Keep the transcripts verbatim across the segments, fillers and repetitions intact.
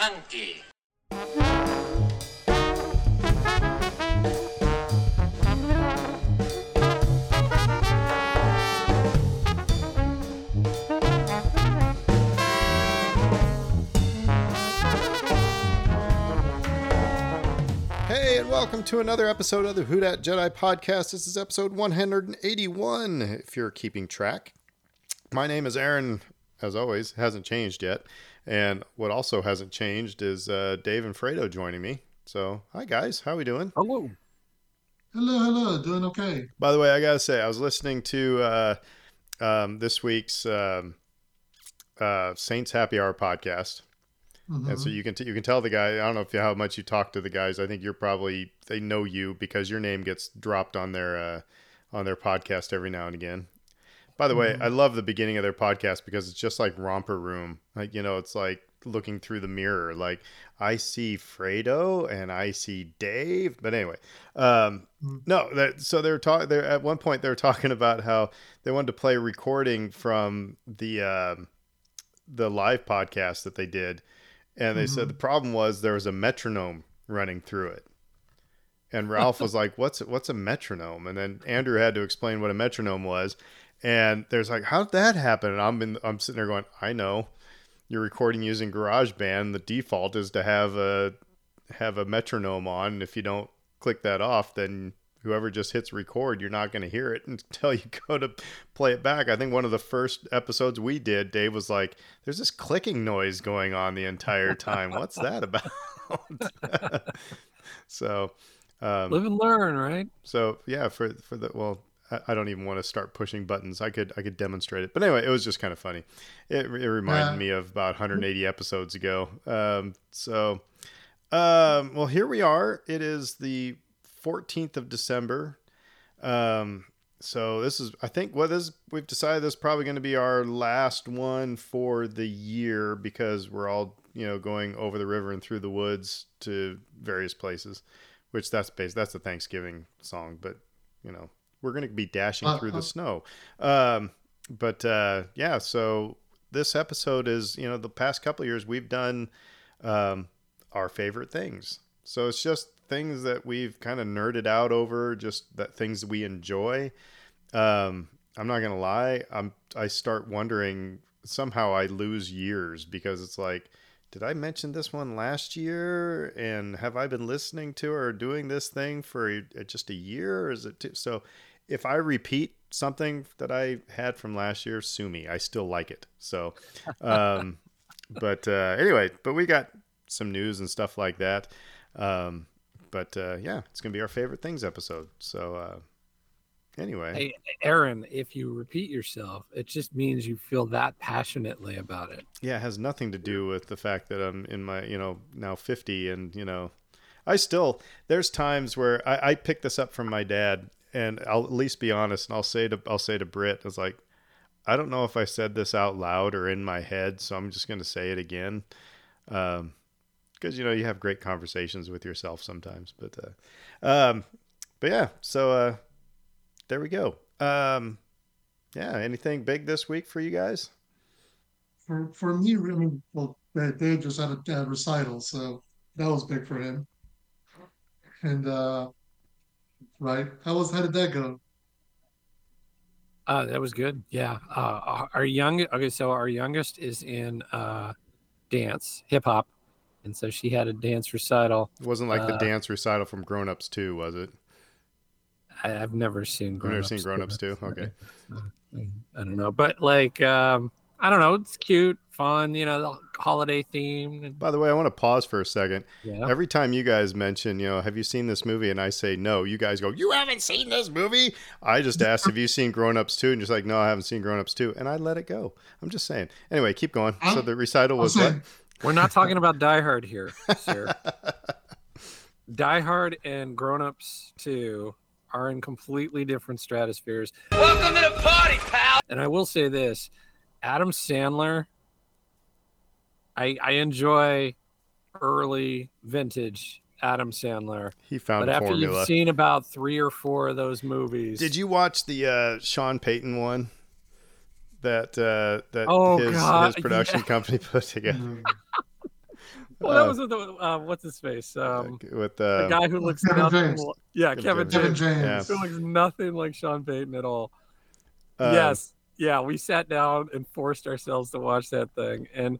Kanki. Hey, and welcome to another episode of the WhoDat Jedi podcast. This is episode one eighty-one, if you're keeping track. My name is Aaron, as always, hasn't changed yet. And what also hasn't changed is uh, Dave and Fredo joining me. So, hi guys, how are we doing? Hello. Hello, hello, doing okay. By the way, I gotta say, I was listening to uh, um, this week's um, uh, Saints Happy Hour podcast. Mm-hmm. And so you can t- you can tell the guy, I don't know if you, how much you talk to the guys. I think you're probably, they know you because your name gets dropped on their uh, on their podcast every now and again. By the way, I love the beginning of their podcast because it's just like Romper Room. Like, you know, it's like looking through the mirror. Like, I see Fredo and I see Dave. But anyway, um, no. That, so they're talking. They're at one point they're talking about how they wanted to play a recording from the uh, the live podcast that they did, and they mm-hmm. said the problem was there was a metronome running through it. And Ralph was like, "What's what's a metronome?" And then Andrew had to explain what a metronome was. And there's like, how'd that happen? And I'm in, I'm sitting there going, I know, you're recording using GarageBand. The default is to have a have a metronome on. And if you don't click that off, then whoever just hits record, you're not going to hear it until you go to play it back. I think one of the first episodes we did, Dave was like, "There's this clicking noise going on the entire time. What's that about?" So um, live and learn, right? So yeah, for for the well. I don't even want to start pushing buttons. I could I could demonstrate it. But anyway, it was just kind of funny. It, it reminded uh, me of about one hundred eighty episodes ago. Um, so, um, well, here we are. It is the fourteenth of December. Um, so this is, I think, what this, we've decided this is probably going to be our last one for the year because we're all, you know, going over the river and through the woods to various places, which that's based, that's the Thanksgiving song, but, you know. We're going to be dashing uh, through the uh, snow. Um, but, uh, yeah, so this episode is, you know, the past couple of years we've done um, our favorite things. So it's just things that we've kind of nerded out over, just that things we enjoy. Um, I'm not going to lie. I'm, I start wondering, somehow I lose years because it's like, did I mention this one last year? And have I been listening to or doing this thing for a, just a year? Or is it too? So if I repeat something that I had from last year, sue me. I still like it. So, um, but uh, anyway, but we got some news and stuff like that. Um, but uh, yeah, it's going to be our favorite things episode. So uh, anyway. Hey, Aaron, if you repeat yourself, it just means you feel that passionately about it. Yeah, it has nothing to do with the fact that I'm in my, you know, now fifty and, you know, I still, there's times where I, I pick this up from my dad. And I'll at least be honest, and I'll say to I'll say to Britt, it's like, I don't know if I said this out loud or in my head, so I'm just going to say it again, because um, you know you have great conversations with yourself sometimes. But uh, um, but yeah, so uh, there we go. Um, yeah, anything big this week for you guys? For for me, I mean, well, Dave just had a, a recital, so that was big for him, and. Uh, Right. How was how did that go? Uh, that was good. Yeah. Uh, our young okay, so our youngest is in uh, dance, hip hop, and so she had a dance recital. It wasn't like uh, the dance recital from Grown Ups two, was it? I, I've never seen Grown Ups. Never seen Grown Ups two. Okay. I don't know, but like um, I don't know. It's cute, fun, you know, holiday themed. By the way, I want to pause for a second. Yeah. Every time you guys mention, you know, have you seen this movie? And I say no, you guys go, you haven't seen this movie? I just asked, have you seen Grown Ups two? And you're like, no, I haven't seen Grown Ups two. And I let it go. I'm just saying. Anyway, keep going. I, so the recital was what? We're not talking about Die Hard here, sir. Die Hard and Grown Ups two are in completely different stratospheres. Welcome to the party, pal! And I will say this. Adam Sandler, I I enjoy early vintage Adam Sandler. He found but formula. After you've seen about three or four of those movies, did you watch the uh, Sean Payton one that uh, that oh, his, his production yeah. company put together? Well, that was with the, uh, what's his face? Um, with uh, the guy who looks Kevin nothing James. Like, yeah, Kevin, Kevin James, James. Yeah. Who looks nothing like Sean Payton at all. Um, yes, yeah, we sat down and forced ourselves to watch that thing, and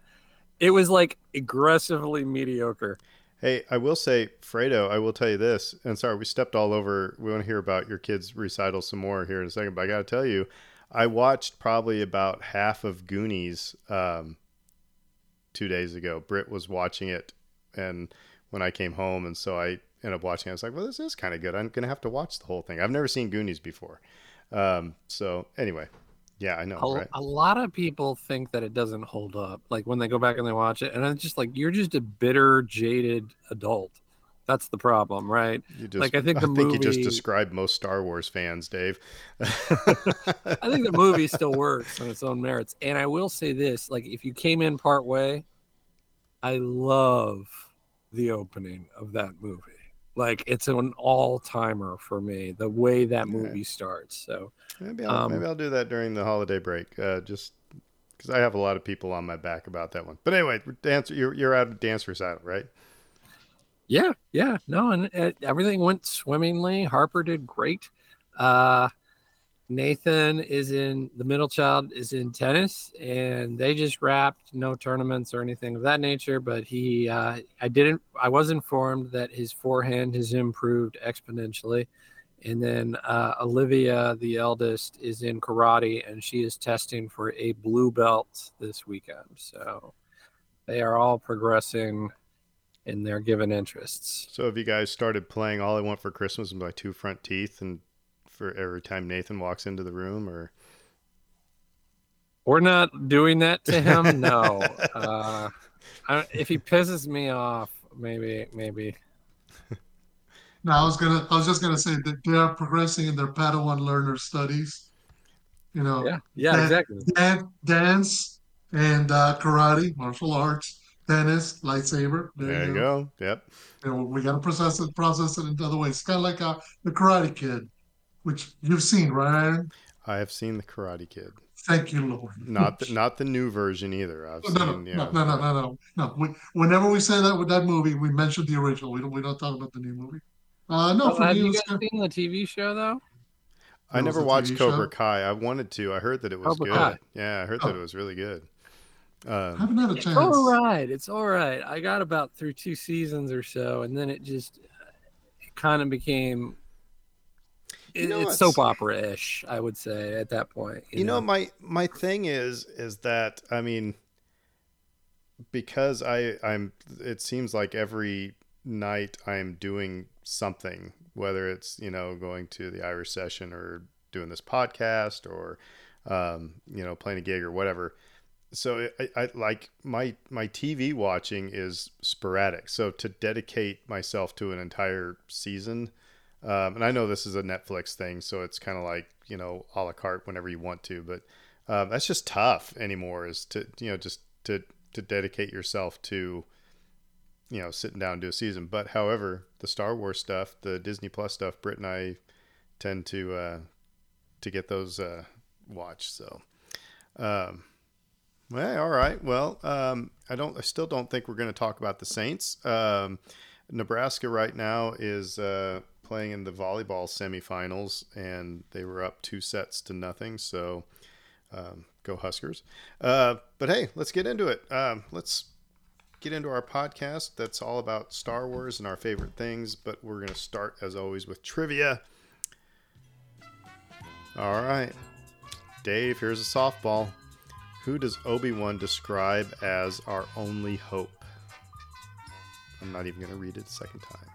it was like aggressively mediocre. Hey, I will say, Fredo, I will tell you this, and sorry, we stepped all over. We want to hear about your kids' recital some more here in a second, but I got to tell you, I watched probably about half of Goonies um, two days ago. Britt was watching it, and when I came home, and so I ended up watching it. I was like, well, this is kind of good. I'm going to have to watch the whole thing. I've never seen Goonies before. Um, so anyway, yeah, I know. A, right? a lot of people think that it doesn't hold up, like when they go back and they watch it, and I'm just like, you're just a bitter, jaded adult. That's the problem, right? You just, like I think the I movie. I think you just described most Star Wars fans, Dave. I think the movie still works on its own merits, and I will say this: like if you came in part way, I love the opening of that movie. Like it's an all-timer for me, the way that movie starts. So maybe I'll, um, maybe I'll do that during the holiday break, uh, just because I have a lot of people on my back about that one. But anyway, dance, you're you're out of dance recital, right? Yeah, yeah, no, and it, everything went swimmingly. Harper did great. Uh, Nathan is in the middle child is in tennis, and they just wrapped. No tournaments or anything of that nature. But he, uh, I didn't, I was informed that his forehand has improved exponentially. And then uh, Olivia, the eldest, is in karate, and she is testing for a blue belt this weekend. So they are all progressing in their given interests. So have you guys started playing All I Want for Christmas Is My Two Front Teeth, and for every time Nathan walks into the room? Or we're not doing that to him. No. Uh, I, if he pisses me off, maybe, maybe. No, I was gonna. I was just gonna say that they are progressing in their Padawan learner studies. You know. Yeah. Yeah. Dan- exactly. Dan- dance and uh, karate, martial arts. Tennis, lightsaber. There, there you go. go. Yep. And we got to process it, process it in other ways. It's kind of like uh, the Karate Kid, which you've seen, right, Aaron? I have seen the Karate Kid. Thank you, Lord. Not the, not the new version either. I've no, seen. No, no, no, no, no, no, no. We, whenever we say that with that movie, we mention the original. We don't. We don't talk about the new movie. Uh, no. Well, for have me, you guys seen the T V show though? I it never watched Cobra show? Kai. I wanted to. I heard that it was Cobra good. Kai. Yeah, I heard oh. that it was really good. Um, I haven't had a chance. It's all right. It's all right. I got about through two seasons or so, and then it just it kind of became it, you know, it's soap opera-ish, I would say, at that point. You, you know? know, my my thing is is that I mean, because I I'm it seems like every night I'm doing something, whether it's you know going to the Irish session or doing this podcast or um, you know playing a gig or whatever. So I, I like my, my T V watching is sporadic. So to dedicate myself to an entire season, um, and I know this is a Netflix thing, so it's kind of like, you know, a la carte whenever you want to, but um, that's just tough anymore is to, you know, just to, to dedicate yourself to, you know, sitting down and do a season. But however, the Star Wars stuff, the Disney Plus stuff, Britt and I tend to, uh, to get those uh, watched. So, um, Well, all right. Well, um, I don't. I still don't think we're going to talk about the Saints. Um, Nebraska right now is uh, playing in the volleyball semifinals, and they were up two sets to nothing. So, um, go Huskers! Uh, but hey, let's get into it. Um, let's get into our podcast. That's all about Star Wars and our favorite things. But we're going to start, as always, with trivia. All right, Dave. Here's a softball. Who does Obi-Wan describe as our only hope? I'm not even going to read it a second time.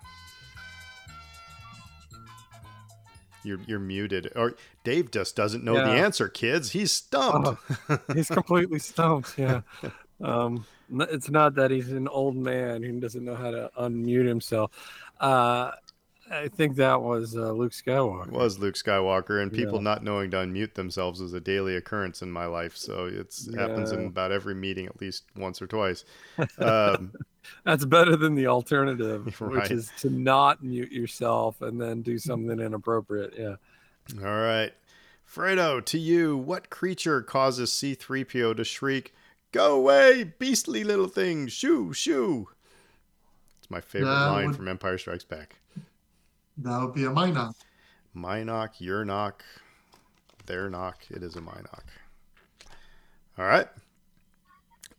You're you're muted. Or Dave just doesn't know yeah. the answer, kids. He's stumped. Oh, he's completely stumped, yeah. Um, it's not that he's an old man who doesn't know how to unmute himself. Uh, I think that was uh, Luke Skywalker. It was Luke Skywalker, and people yeah. not knowing to unmute themselves is a daily occurrence in my life. So it yeah. happens in about every meeting at least once or twice. Um, That's better than the alternative, right. which is to not mute yourself and then do something inappropriate. Yeah. All right. Fredo, to you, what creature causes C three P O to shriek, "Go away, beastly little thing, shoo, shoo"? It's my favorite that line would, from Empire Strikes Back. That would be a mynock. Mynock, your knock, their knock. It is a mynock. All right.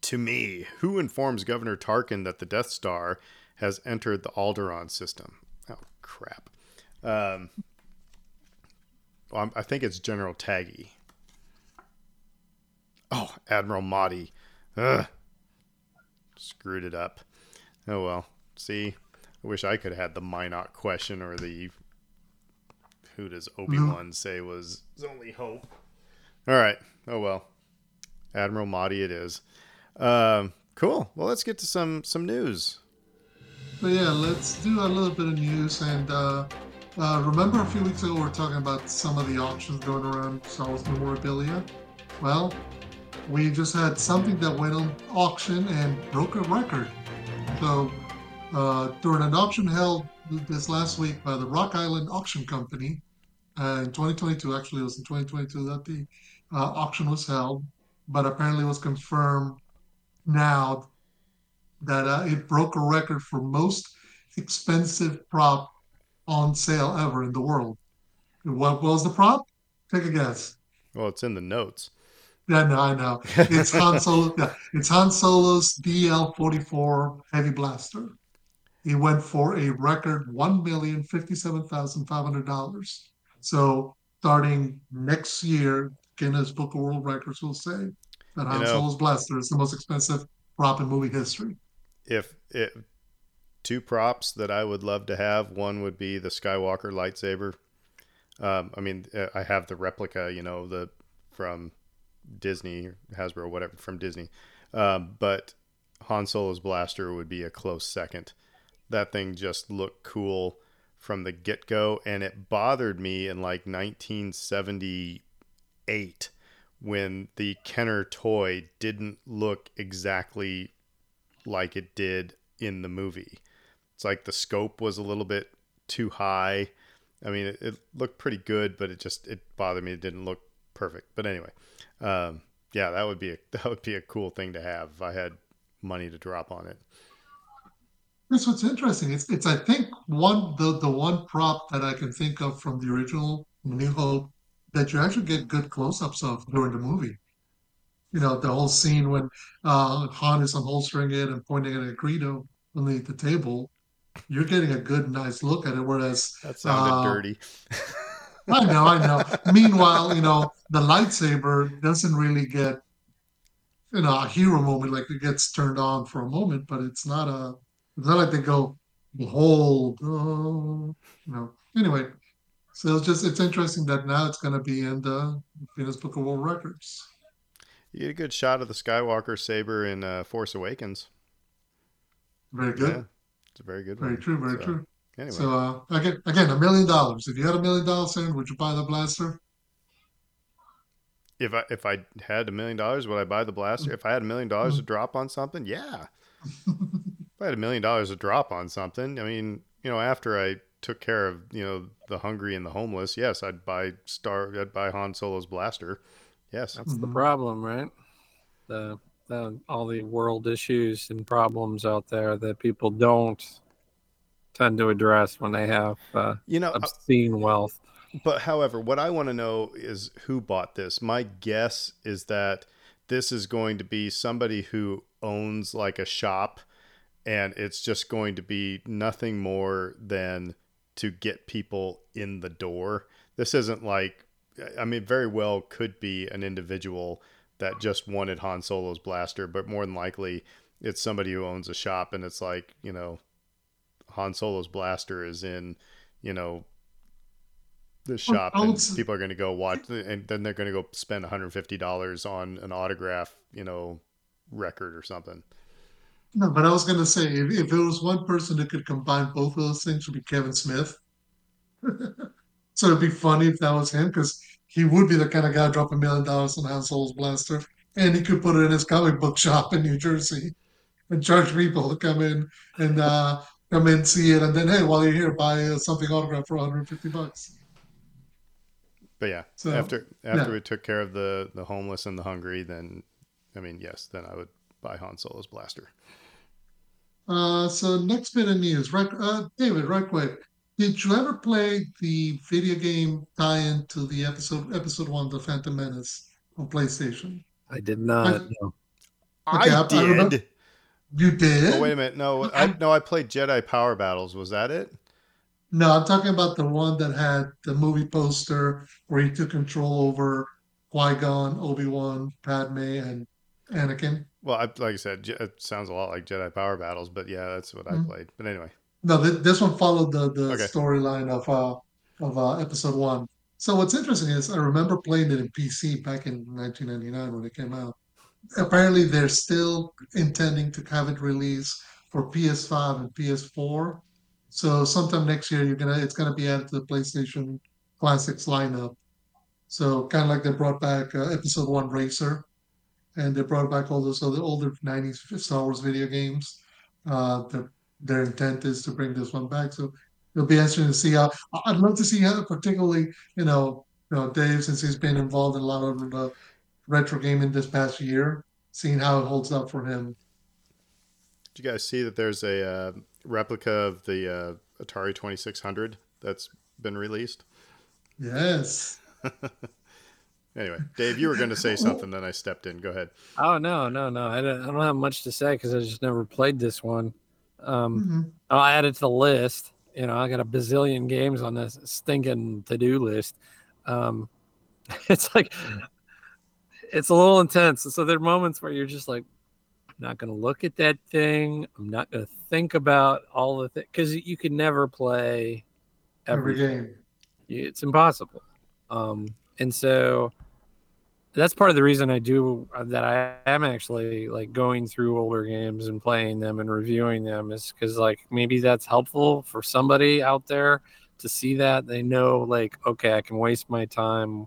To me, who informs Governor Tarkin that the Death Star has entered the Alderaan system? Oh, crap. Um, well, I think it's General Taggy. Oh, Admiral Motti. Ugh. Screwed it up. Oh, well. See, I wish I could have had the mynock question or the who does Obi-Wan say was his only hope. All right. Oh, well. Admiral Motti it is. Um, cool. Well, let's get to some, some news. But yeah, let's do a little bit of news. And uh, uh, remember a few weeks ago we were talking about some of the auctions going around Star Wars memorabilia? Well, we just had something that went on auction and broke a record. So uh, during an auction held this last week by the Rock Island Auction Company uh, in twenty twenty-two, actually it was in twenty twenty-two that the uh, auction was held, but apparently it was confirmed now that uh, it broke a record for most expensive prop on sale ever in the world. What was the prop? Take a guess. Well, it's in the notes. Yeah, no, I know. It's Han Solo. Yeah, it's Han Solo's D L forty-four heavy blaster. He went for a record one million fifty-seven thousand five hundred dollars. So starting next year, Guinness Book of World Records will say that Han you know, Solo's blaster is the most expensive prop in movie history. If it, two props that I would love to have, one would be the Skywalker lightsaber. Um, I mean, I have the replica, you know, the from Disney, Hasbro, whatever, from Disney. Um, but Han Solo's blaster would be a close second. That thing just looked cool from the get-go, and it bothered me in like nineteen seventy-eight when the Kenner toy didn't look exactly like it did in the movie. It's like the scope was a little bit too high. I mean, it, it looked pretty good, but it just, it bothered me. It didn't look perfect. But anyway, um, yeah, that would be a, that would be a cool thing to have if I had money to drop on it. That's what's interesting. It's, it's I think, one the, the one prop that I can think of from the original New Hope that you actually get good close-ups of during the movie. You know, the whole scene when uh, Han is unholstering it and pointing it at Greedo underneath the table, you're getting a good, nice look at it, whereas... That sounded uh, dirty. I know, I know. Meanwhile, you know, the lightsaber doesn't really get, you know, a hero moment. Like, it gets turned on for a moment, but it's not a... It's not like they go, behold, oh, you know. Anyway, so it's just, it's interesting that now it's going to be in the Guinness Book of World Records. You get a good shot of the Skywalker saber in uh, Force Awakens. Very good. Yeah, it's a very good very one. Very true, very so, true. Anyway. So, uh, again, again, a million dollars. If you had a million dollars, Sam, would you buy the blaster? If I if I had a million dollars, would I buy the blaster? If I had a million dollars to drop on something, yeah. If I had a million dollars to drop on something, I mean, you know, after I took care of, you know, the hungry and the homeless, yes, I'd buy Star, I'd buy Han Solo's blaster. Yes. That's mm-hmm. the problem, right? The, the all the world issues and problems out there that people don't tend to address when they have, uh, you know, obscene uh, wealth. But however, what I want to know is who bought this. My guess is that this is going to be somebody who owns like a shop. And it's just going to be nothing more than to get people in the door. This isn't like, I mean, very well could be an individual that just wanted Han Solo's blaster, but more than likely it's somebody who owns a shop and it's like, you know, Han Solo's blaster is in, you know, the shop oh, and people are going to go watch and then they're going to go spend one hundred fifty dollars on an autograph, you know, record or something. No, but I was going to say, if, if there was one person that could combine both of those things, it would be Kevin Smith. So it'd be funny if that was him, because he would be the kind of guy who drop a million dollars on Han Solo's blaster, and he could put it in his comic book shop in New Jersey and charge people to come in and uh, come in, see it, and then, hey, while you're here, buy uh, something autographed for one hundred fifty bucks. But yeah, so, after after yeah. we took care of the, the homeless and the hungry, then, I mean, yes, then I would buy Han Solo's blaster. Uh, so next bit of news, right, uh, David, right quick. Did you ever play the video game tie-in to the episode episode one, The Phantom Menace on PlayStation? I did not. I, no. okay, I, I did. I remember, you did? Oh, wait a minute. No, I, no, I played Jedi Power Battles. Was that it? No, I'm talking about the one that had the movie poster where he took control over Qui-Gon, Obi-Wan, Padme, and Anakin. Well, I, like I said, it sounds a lot like Jedi Power Battles, but yeah, that's what mm-hmm. I played. But anyway. No, th- this one followed the, the okay. storyline of uh, of uh, episode one. So what's interesting is I remember playing it in P C back in nineteen ninety-nine when it came out. Apparently, they're still intending to have it released for P S five and P S four. So sometime next year, you're gonna it's gonna be added to the PlayStation Classics lineup. So kind of like they brought back uh, Episode One Racer, and they brought back all those other older nineties Star Wars video games. Uh, their their intent is to bring this one back. So it'll be interesting to see how. I'd love to see how, particularly you know, you know Dave, since he's been involved in a lot of the retro gaming this past year, seeing how it holds up for him. Did you guys see that there's a uh, replica of the uh, Atari twenty-six hundred that's been released? Yes. Anyway, Dave, you were going to say something, then I stepped in. Go ahead. Oh, no, no, no. I don't, I don't have much to say because I just never played this one. Um, mm-hmm. I'll add it to the list. You know, I got a bazillion games on this stinking to-do list. Um, it's like... It's a little intense. So there are moments where you're just like, I'm not going to look at that thing. I'm not going to think about all the things. Because you can never play every, every game. It's impossible. Um, and so that's part of the reason I do that. I am actually like going through older games and playing them and reviewing them is because like maybe that's helpful for somebody out there to see that. They know like, okay, I can waste my time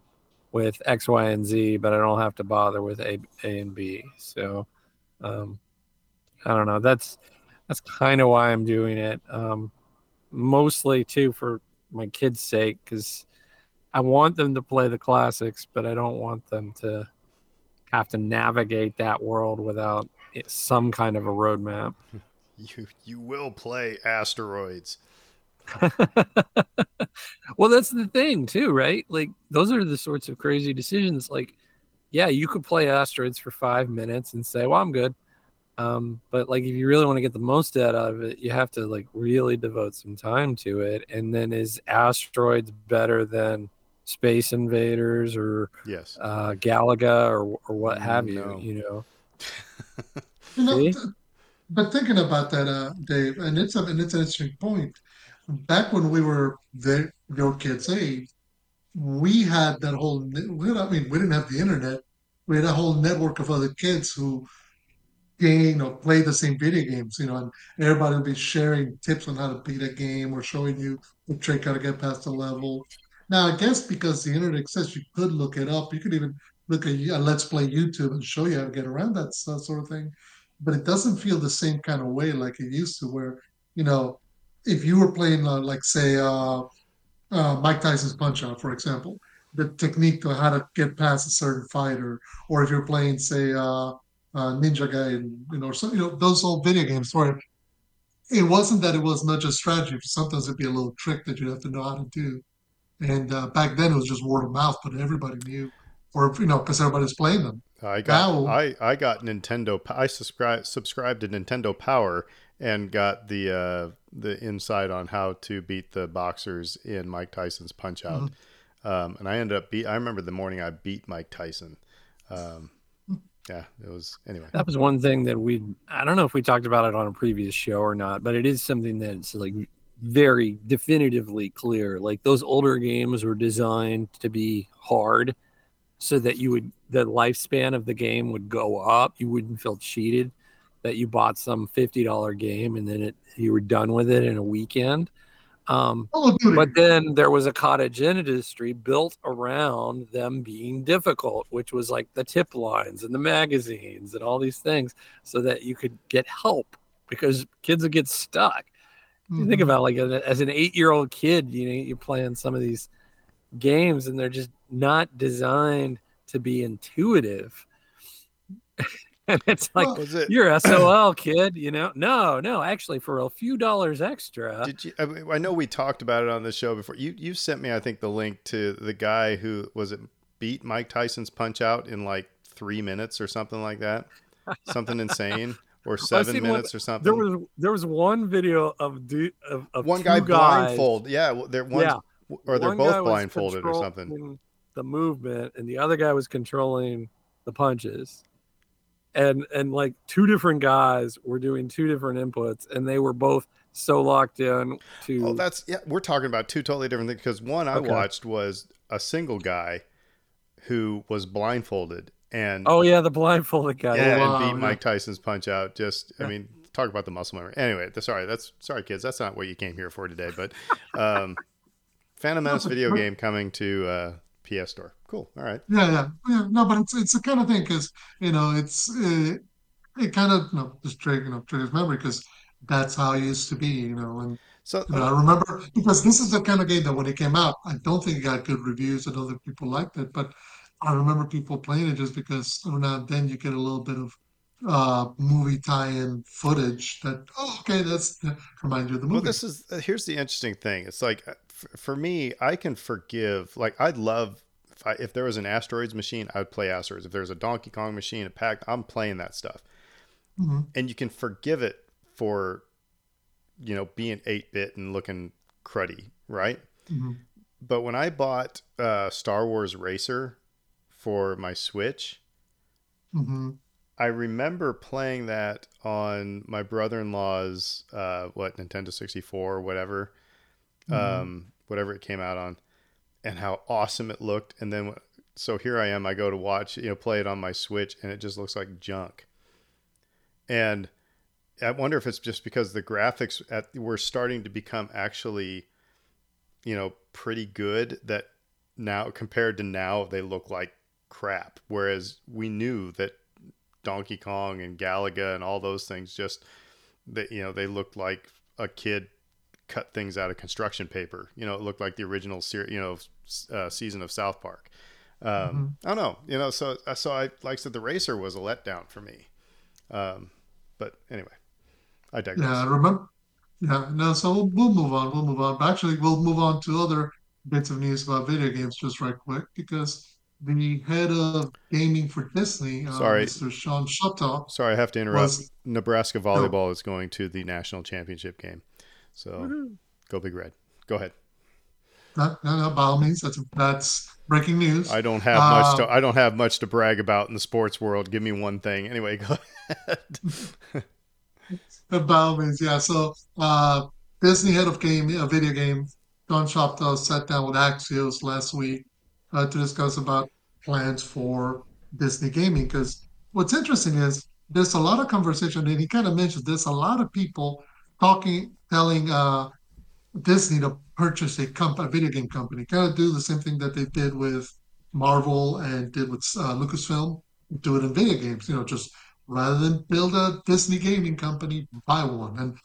with X, Y, and Z, but I don't have to bother with A, A and B. So, um, I don't know. That's that's kind of why I'm doing it. Um, mostly, too, for my kids' sake, because I want them to play the classics, but I don't want them to have to navigate that world without it, some kind of a roadmap. You you will play Asteroids. Well, that's the thing too, right? Like those are the sorts of crazy decisions. Like, yeah, you could play Asteroids for five minutes and say, well, I'm good. Um, but like if you really want to get the most out of it, you have to like really devote some time to it. And then is Asteroids better than Space Invaders or yes. uh Galaga or or what have no. you, you know? You know th- but thinking about that, uh, Dave, and it's a, and it's an interesting point. Back when we were the, your kids' age, we had that whole, we, I mean, we didn't have the internet. We had a whole network of other kids who game or play the same video games, you know, and everybody would be sharing tips on how to beat a game or showing you the trick how to get past the level. Now, I guess because the internet exists, you could look it up. You could even look at a Let's Play YouTube and show you how to get around that, that sort of thing. But it doesn't feel the same kind of way like it used to where, you know, if you were playing, uh, like, say, uh, uh, Mike Tyson's Punch-Out, for example, the technique to how to get past a certain fighter, or if you're playing, say, uh, uh, Ninja Gaiden, you know, or some, you know, those old video games, where it wasn't that it was not just strategy. Sometimes it'd be a little trick that you'd have to know how to do. And uh, back then, it was just word of mouth, but everybody knew, or you know, because everybody's playing them. I got, now, I, I got Nintendo. I subscribe subscribed to Nintendo Power. And got the uh, the insight on how to beat the boxers in Mike Tyson's Punch-Out, mm-hmm. um, and I ended up beat. I remember the morning I beat Mike Tyson. Um, yeah, it was anyway. That was one thing that we. I don't know if we talked about it on a previous show or not, but it is something that's like very definitively clear. Like those older games were designed to be hard, so that you would the lifespan of the game would go up. You wouldn't feel cheated. That you bought some fifty dollars game and then it, you were done with it in a weekend. Um, oh, but then there was a cottage industry built around them being difficult, which was like the tip lines and the magazines and all these things so that you could get help because kids would get stuck. Mm-hmm. You think about like a, as an eight-year-old kid, you know, you're playing some of these games and they're just not designed to be intuitive. And it's like, well, it, you're S O L, kid, you know? No, no, actually, for a few dollars extra. Did you, I, mean, I know we talked about it on the show before. You you sent me, I think, the link to the guy who, was it, beat Mike Tyson's Punch Out in like three minutes or something like that? Something insane. Or seven minutes one, or something. There was there was one video of dude of, of one guy blindfold. Yeah, they're one yeah. or they're one both blindfolded or something. The movement, and the other guy was controlling the punches, and and like two different guys were doing two different inputs, and they were both so locked in to. Oh, that's yeah. We're talking about two totally different things, because one I okay. watched was a single guy who was blindfolded. And oh yeah, the blindfolded guy. Yeah, wow. And beat Mike Tyson's Punch Out. Just, yeah. I mean, talk about the muscle memory. Anyway, that's, sorry, that's sorry, kids. That's not what you came here for today. But um, Phantom Menace video game coming to uh, P S Store. Cool. All right. Yeah, yeah, yeah. No, but it's it's the kind of thing, because you know it's uh, it kind of no just dragging up triggers memory, because that's how it used to be, you know. And so you know, uh, I remember, because this is the kind of game that when it came out, I don't think it got good reviews, and other people liked it, but. I remember people playing it just because now and then you get a little bit of uh, movie tie-in footage that, oh, okay, that's that reminds you of the movie. Well, this is here's the interesting thing. It's like for, for me, I can forgive. Like I'd love if, I, if there was an Asteroids machine, I'd play Asteroids. If there's a Donkey Kong machine, a Pac, I'm playing that stuff. Mm-hmm. And you can forgive it for, you know, being eight-bit and looking cruddy, right? Mm-hmm. But when I bought uh, Star Wars Racer for my Switch, mm-hmm. I remember playing that on my brother-in-law's uh what Nintendo sixty-four or whatever, mm-hmm. um whatever it came out on, and how awesome it looked. And then so here I am, I go to watch, you know, play it on my Switch, and it just looks like junk. And I wonder if it's just because the graphics at were starting to become actually, you know, pretty good, that now compared to now they look like crap, whereas we knew that Donkey Kong and Galaga and all those things, just that, you know, they looked like a kid cut things out of construction paper. You know, it looked like the original series, you know, uh, season of South Park. um mm-hmm. I don't know, you know, so so I like I said, the Racer was a letdown for me, um but anyway, I digress. Yeah, I remember. Yeah, no, so we'll, we'll move on we'll move on but actually we'll move on to other bits of news about video games just right quick, because the head of gaming for Disney, uh, sorry. Mister Sean Shoptov. Sorry, I have to interrupt. Was, Nebraska volleyball no. is going to the national championship game. So mm-hmm. Go Big Red. Go ahead. No, no, no, by all means, that's that's breaking news. I don't have uh, much to I don't have much to brag about in the sports world. Give me one thing. Anyway, go ahead. By all means, yeah. So uh, Disney head of game a uh, video game Sean Shoptov sat down with Axios last week uh, to discuss about plans for Disney gaming. Because what's interesting is there's a lot of conversation, and he kind of mentioned there's a lot of people talking, telling uh, Disney to purchase a, comp- a video game company, kind of do the same thing that they did with Marvel and did with uh, Lucasfilm, do it in video games. You know, just rather than build a Disney gaming company, buy one. And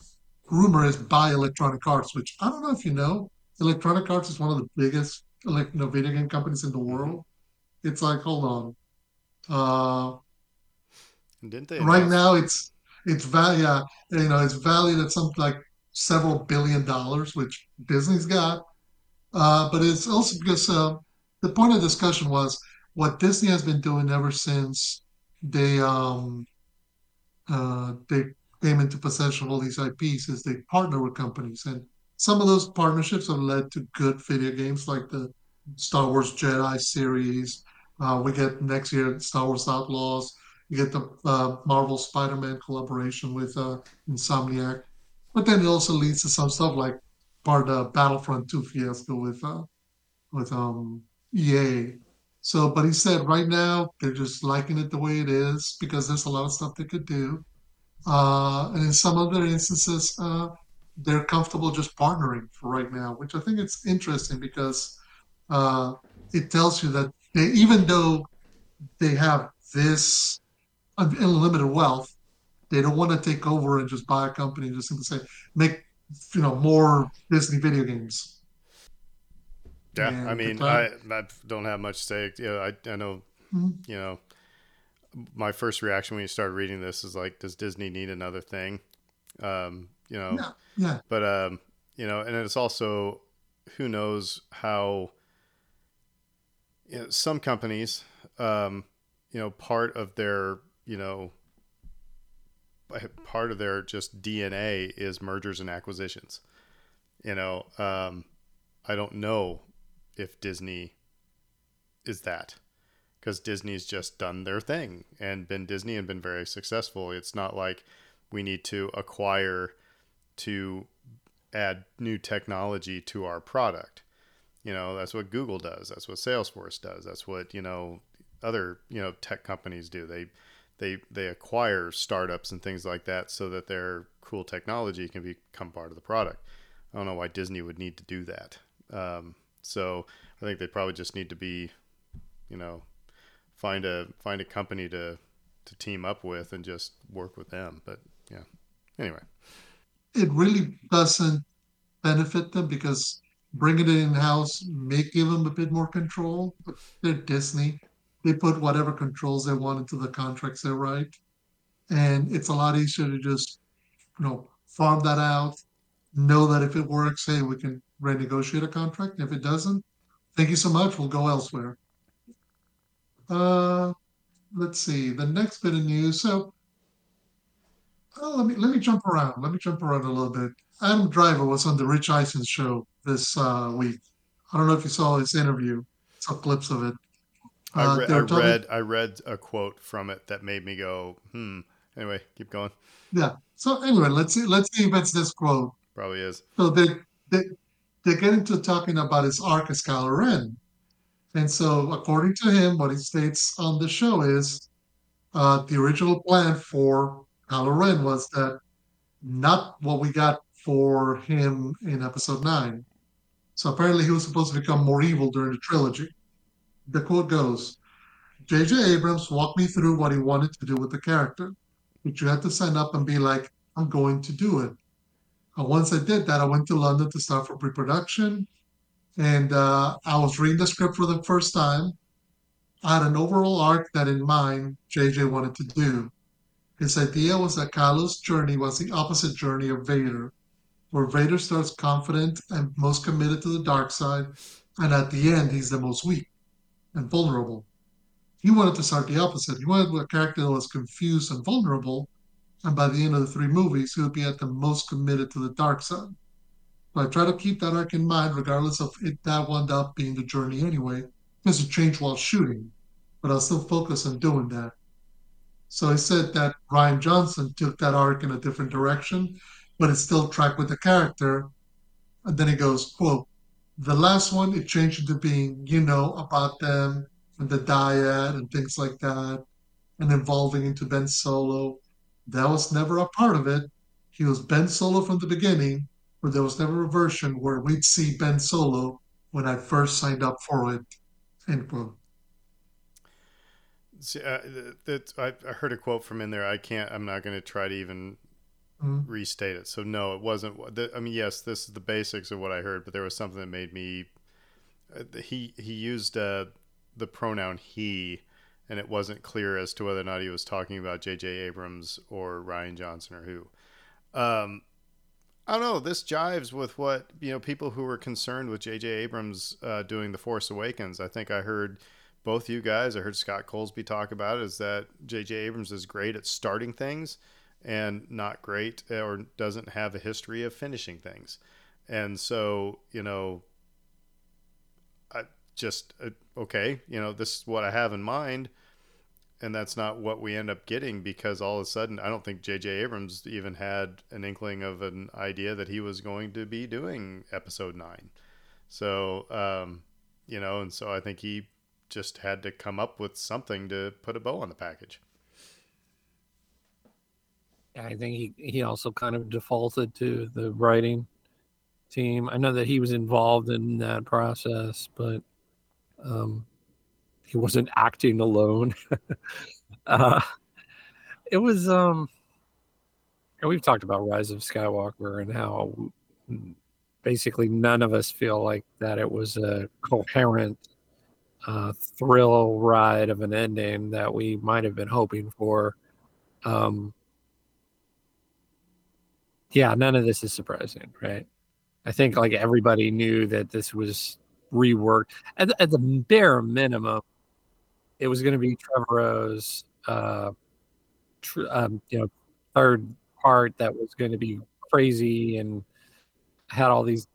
rumor is buy Electronic Arts, which I don't know if you know. Electronic Arts is one of the biggest, like, you know, video game companies in the world. It's like, hold on. Uh, Didn't they? Right now, it's it's valued, yeah, you know, it's valued at something like several billion dollars, which Disney's got. Uh, but it's also because uh, the point of discussion was what Disney has been doing ever since they um uh, they came into possession of all these I Ps is they partner with companies. And some of those partnerships have led to good video games, like the Star Wars Jedi series. Uh, we get next year Star Wars Outlaws. You get the uh, Marvel Spider-Man collaboration with uh, Insomniac. But then it also leads to some stuff like part of the Battlefront two fiasco with uh, with um, E A. So, but he said right now they're just liking it the way it is because there's a lot of stuff they could do. Uh, and in some other instances, uh, they're comfortable just partnering for right now, which I think it's interesting because uh, it tells you that they, even though they have this unlimited wealth, they don't want to take over and just buy a company and just simply say, make, you know, more Disney video games. Yeah, and I mean, I, I don't have much to say. You know, I, I know, mm-hmm. you know, my first reaction when you started reading this is like, does Disney need another thing? Um, you know, yeah, yeah. But, um, you know, and it's also, who knows how, you know, some companies, um, you know, part of their, you know, part of their just D N A is mergers and acquisitions. You know, um, I don't know if Disney is that, because Disney's just done their thing and been Disney and been very successful. It's not like we need to acquire to add new technology to our product. You know, that's what Google does. That's what Salesforce does. That's what, you know, other, you know, tech companies do. They, they, they acquire startups and things like that so that their cool technology can become part of the product. I don't know why Disney would need to do that. Um, so I think they probably just need to be, you know, find a, find a company to, to team up with and just work with them. But yeah, anyway. It really doesn't benefit them, because bringing it in-house may give them a bit more control. But they're Disney. They put whatever controls they want into the contracts they write. And it's a lot easier to just, you know, farm that out, know that if it works, hey, we can renegotiate a contract. If it doesn't, thank you so much. We'll go elsewhere. Uh, let's see. The next bit of news. So oh, let me let me jump around. Let me jump around a little bit. Adam Driver was on the Rich Eisen show this uh, week. I don't know if you saw his interview. Some clips of it. Uh, I, re- I talking- read I read a quote from it that made me go, hmm. Anyway, keep going. Yeah. So anyway, let's see. Let's see if it's this quote. Probably is. So they they they get into talking about his arc as Kylo Ren, and so according to him, what he states on the show is uh, the original plan for Kylo Ren was that not what we got for him in Episode Nine. So apparently, he was supposed to become more evil during the trilogy. The quote goes, "J J. Abrams walked me through what he wanted to do with the character, which you had to sign up and be like, 'I'm going to do it.' And once I did that, I went to London to start for pre-production, and uh, I was reading the script for the first time. I had an overall arc that in mind J J wanted to do. His idea was that Kylo's journey was the opposite journey of Vader, where Vader starts confident and most committed to the dark side, and at the end, he's the most weak and vulnerable. He wanted to start the opposite. He wanted a character that was confused and vulnerable, and by the end of the three movies, he would be at the most committed to the dark side. But I try to keep that arc in mind, regardless of it that wound up being the journey anyway, because it changed while shooting, but I'll still focus on doing that." So he said that Rian Johnson took that arc in a different direction, but it still tracked with the character. And then he goes, quote, "The last one, it changed into being, you know, about them and the dyad and things like that, and evolving into Ben Solo. That was never a part of it. He was Ben Solo from the beginning, but there was never a version where we'd see Ben Solo when I first signed up for it." End quote. See, uh, that, I, I heard a quote from in there. I can't, I'm not going to try to even mm-hmm. restate it. So no, it wasn't. I mean, yes, this is the basics of what I heard, but there was something that made me, uh, he, he used uh, the pronoun he, and it wasn't clear as to whether or not he was talking about J J. Abrams or Rian Johnson or who. Um, I don't know. This jives with what, you know, people who were concerned with J J. Abrams uh, doing The Force Awakens. I think I heard both you guys, I heard Scott Colesby talk about it, is that J J. Abrams is great at starting things and not great or doesn't have a history of finishing things. And so, you know, I just... Uh, okay, you know, this is what I have in mind, and that's not what we end up getting, because all of a sudden, I don't think J J. Abrams even had an inkling of an idea that he was going to be doing Episode nine. So, um, you know, and so I think he just had to come up with something to put a bow on the package. I think he, he also kind of defaulted to the writing team. I know that he was involved in that process, but Um, he wasn't acting alone. uh, it was, um, we've talked about Rise of Skywalker and how basically none of us feel like that it was a coherent uh, thrill ride of an ending that we might have been hoping for. Um, yeah, none of this is surprising, right? I think like everybody knew that this was reworked. At, at the bare minimum, it was going to be Trevorrow's uh, tr- um, you know, third part that was going to be crazy and had all these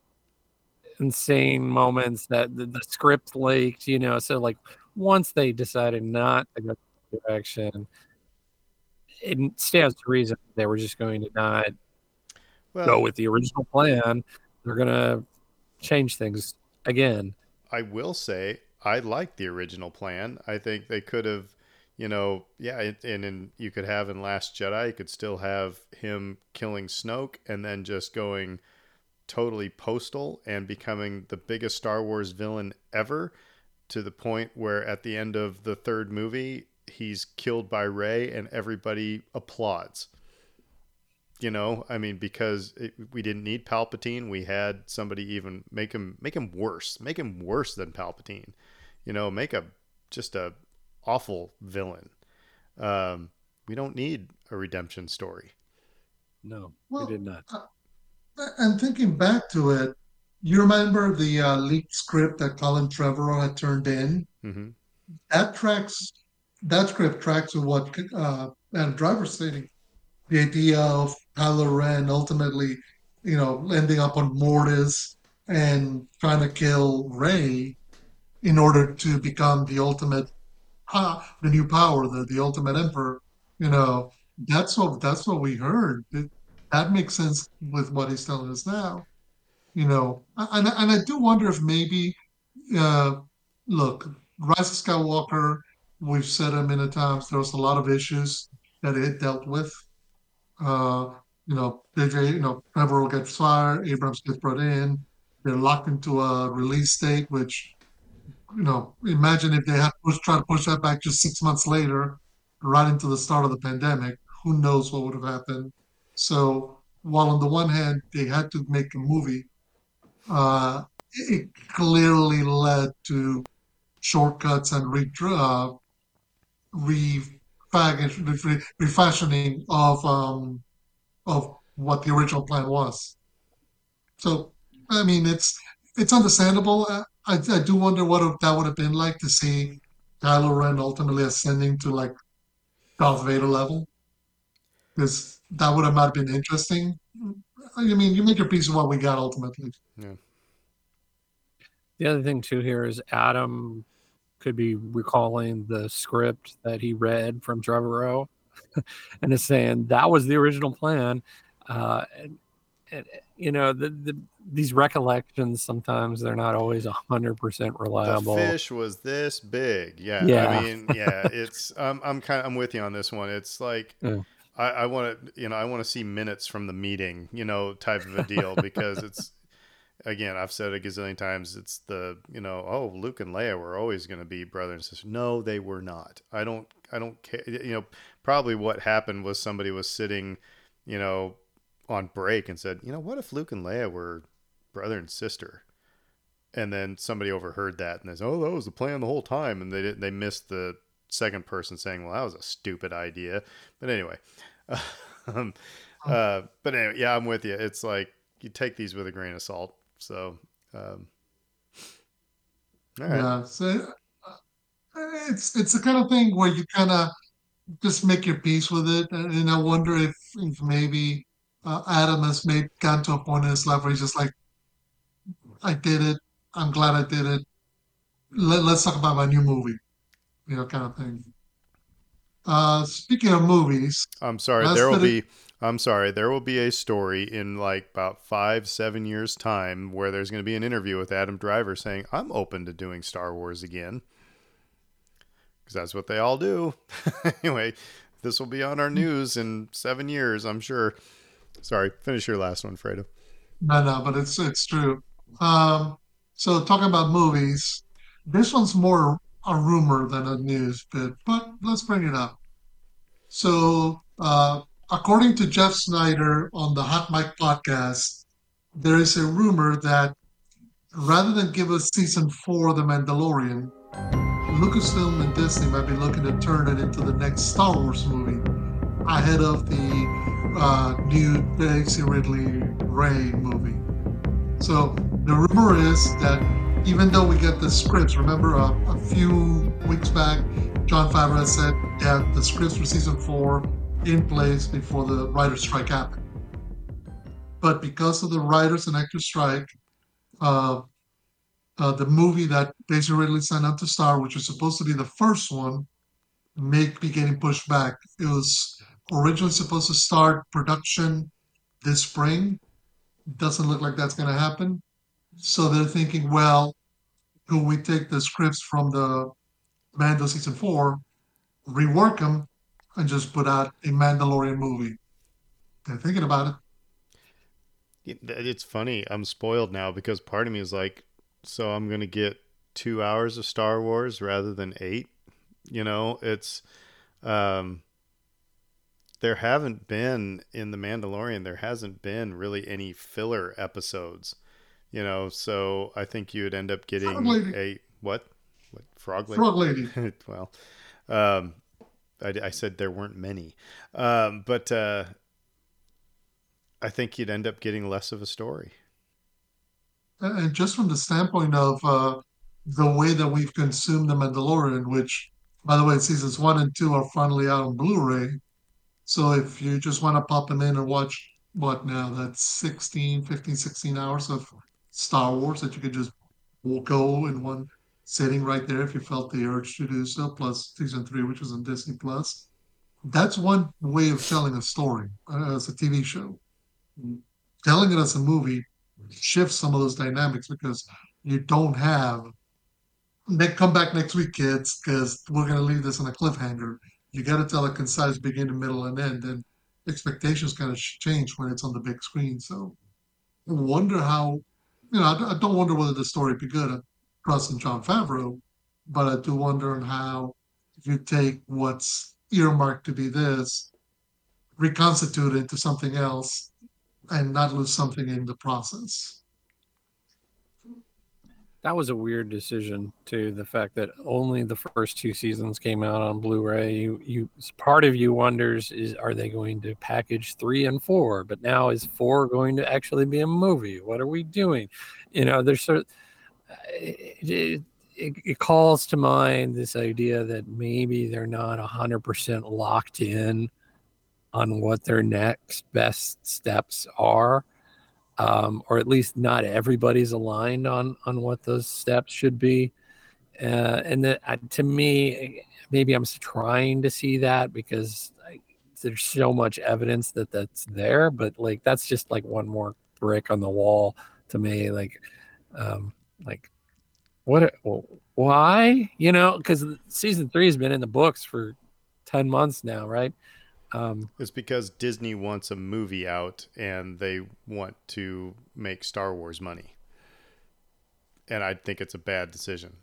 insane moments that the, the script leaked, you know. So like once they decided not to go that direction, it stands to reason they were just going to not well, go with the original plan. They're gonna change things again. I will say I like the original plan. I think they could have, you know, yeah, and in you could have in Last Jedi, you could still have him killing Snoke and then just going totally postal and becoming the biggest Star Wars villain ever, to the point where at the end of the third movie he's killed by Rey and everybody applauds. You know, I mean, because it, we didn't need Palpatine. We had somebody even make him make him worse, make him worse than Palpatine. You know, make a just a awful villain. Um, we don't need a redemption story. No, well, we did not. Uh, and thinking back to it, you remember the uh, leaked script that Colin Trevorrow had turned in? Mm-hmm. That tracks. That script tracks to what uh, Adam Driver's stating. The idea of Kylo Ren ultimately, you know, ending up on Mortis and trying to kill Rey in order to become the ultimate, uh, the new power, the, the ultimate emperor. You know, that's what that's what we heard. It, that makes sense with what he's telling us now. You know, and and I do wonder if maybe, uh, look, Rise of Skywalker, we've said a many times, there was a lot of issues that it dealt with. Uh, you know, J J, you know, Trevorrow gets fired, Abrams gets brought in, they're locked into a release date, which, you know, imagine if they had pushed, tried to push that back just six months later, right into the start of the pandemic, who knows what would have happened. So while on the one hand, they had to make a movie, uh, it clearly led to shortcuts and re, uh, re, refashioning of um, of what the original plan was. So, I mean, it's it's understandable. I, I do wonder what that would have been like to see Kylo Ren ultimately ascending to like Darth Vader level, because that would have not been interesting. I mean, you make your piece of what we got ultimately. Yeah. The other thing too here is Adam could be recalling the script that he read from Trevorrow and is saying that was the original plan. Uh, and, and, you know, the, the, these recollections, sometimes they're not always a hundred percent reliable. The fish was this big. Yeah. yeah. I mean, yeah, it's, um, I'm kind of, I'm with you on this one. It's like, yeah. I, I want to, you know, I want to see minutes from the meeting, you know, type of a deal, because it's, again, I've said it a gazillion times. It's the, you know, oh, Luke and Leia were always going to be brother and sister. No, they were not. I don't, I don't care. You know, probably what happened was somebody was sitting, you know, on break and said, you know, what if Luke and Leia were brother and sister? And then somebody overheard that and they said, oh, that was the plan the whole time. And they didn't, they missed the second person saying, well, that was a stupid idea. But anyway, um, uh, but anyway, yeah, I'm with you. It's like, you take these with a grain of salt. So, um, all right. Yeah, so it's it's the kind of thing where you kind of just make your peace with it, and, and I wonder if, if maybe uh, Adam has made gotten to a point in his life where he's just like, I did it. I'm glad I did it. Let, let's talk about my new movie, you know, kind of thing. Uh, speaking of movies, I'm sorry, there will be. I'm sorry, there will be a story in like about five, seven years time where there's going to be an interview with Adam Driver saying, I'm open to doing Star Wars again. Because that's what they all do. Anyway, this will be on our news in seven years, I'm sure. Sorry, finish your last one, Fredo. No, no, but it's it's true. Um, so talking about movies, this one's more a rumor than a news bit, but let's bring it up. So... Uh, according to Jeff Snyder on the Hot Mic podcast, there is a rumor that rather than give us season four of The Mandalorian, Lucasfilm and Disney might be looking to turn it into the next Star Wars movie ahead of the uh, new Daisy Ridley Ray movie. So the rumor is that even though we get the scripts, remember uh, a few weeks back, John Favreau said that the scripts for season four in place before the writer's strike happened. But because of the writers and actors strike, uh, uh, the movie that Daisy Ridley sent out to Star, which was supposed to be the first one, may be getting pushed back. It was originally supposed to start production this spring. Doesn't look like that's going to happen. So they're thinking, well, do we take the scripts from the Mando season four, rework them, and just put out a Mandalorian movie? They're thinking about it. It's funny. I'm spoiled now because part of me is like, so I'm going to get two hours of Star Wars rather than eight. You know, it's, um, there haven't been in The Mandalorian, there hasn't been really any filler episodes. You know, so I think you would end up getting a what? What frog lady? Frog lady. Well, um, I, I said there weren't many, um, but uh, I think you'd end up getting less of a story. And just from the standpoint of uh, the way that we've consumed The Mandalorian, which, by the way, seasons one and two are finally out on Blu-ray. So if you just want to pop them in and watch what now, that's sixteen, fifteen, sixteen hours of Star Wars that you could just go in one sitting right there if you felt the urge to do so, plus season three, which is on Disney Plus. That's one way of telling a story uh, as a T V show. Telling it as a movie shifts some of those dynamics because you don't have, they come back next week, kids, because we're going to leave this on a cliffhanger. You got to tell a concise beginning, middle, and end, and expectations kind of change when it's on the big screen. So I wonder how, you know, I don't wonder whether the story would be good. I trust in Jon Favreau, but I do wonder on how you take what's earmarked to be this, reconstitute it into something else, and not lose something in the process. That was a weird decision, too, the fact that only the first two seasons came out on Blu-ray. You, you, part of you wonders, is are they going to package three and four? But now is four going to actually be a movie? What are we doing? You know, there's sort of, it, it, it calls to mind this idea that maybe they're not one hundred percent locked in on what their next best steps are. Um, or at least not everybody's aligned on on what those steps should be. Uh, and that, uh, to me, maybe I'm trying to see that because I, there's so much evidence that that's there. But like that's just like one more brick on the wall to me. Like, um, like what? Well, why? You know, because season three has been in the books for ten months now, right? Um, it's because Disney wants a movie out and they want to make Star Wars money. And I think it's a bad decision.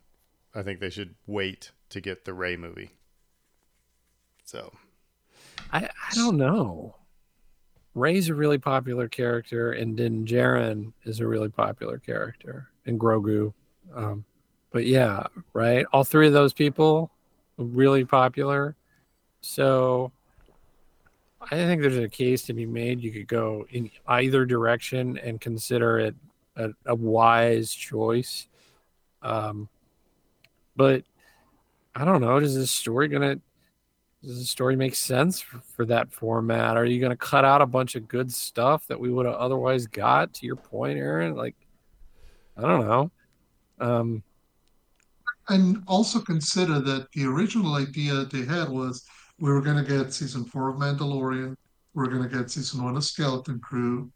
I think they should wait to get the Rey movie. So I, I don't know. Rey's a really popular character and then Jaren is a really popular character and Grogu. Um, but yeah, right. All three of those people are really popular. So I think there's a case to be made. You could go in either direction and consider it a, a wise choice. Um, but I don't know. Does this story gonna? Does the story make sense for, for that format? Are you gonna cut out a bunch of good stuff that we would have otherwise got? To your point, Aaron. Like, I don't know. Um, and also consider that the original idea they had was, we were going to get season four of Mandalorian. We're going to get season one of Skeleton Crew.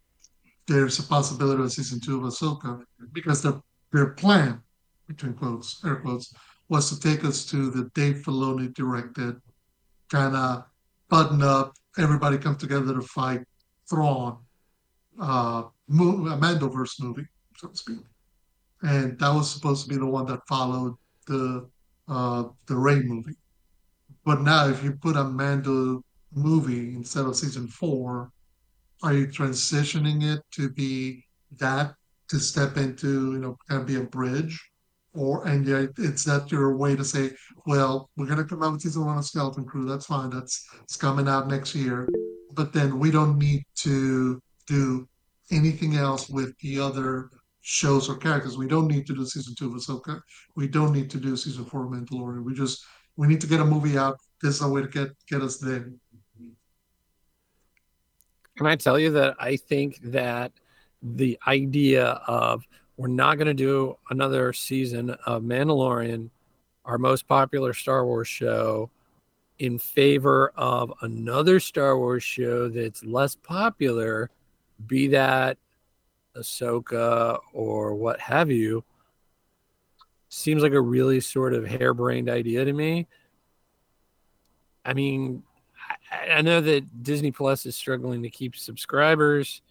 There's a possibility of season two of Ahsoka because their their plan, between quotes, air quotes, was to take us to the Dave Filoni directed, kind of button up, everybody come together to fight Thrawn, uh, movie, a Mandoverse movie, so to speak. And that was supposed to be the one that followed the uh, the Rey movie. But now if you put a Mando movie instead of season four, are you transitioning it to be that, to step into, you know, kind of be a bridge? or and yeah, it's not your way to say, well, we're going to come out with season one of Skeleton Crew. That's fine. That's it's coming out next year. But then we don't need to do anything else with the other shows or characters. We don't need to do season two of Ahsoka. We don't need to do season four of Mandalorian. We just we need to get a movie out. This is a way to get get us there. Can I tell you that I think that the idea of we're not going to do another season of Mandalorian, our most popular Star Wars show, in favor of another Star Wars show that's less popular, be that Ahsoka or what have you, seems like a really sort of harebrained idea to me. I mean, I know that Disney Plus is struggling to keep subscribers,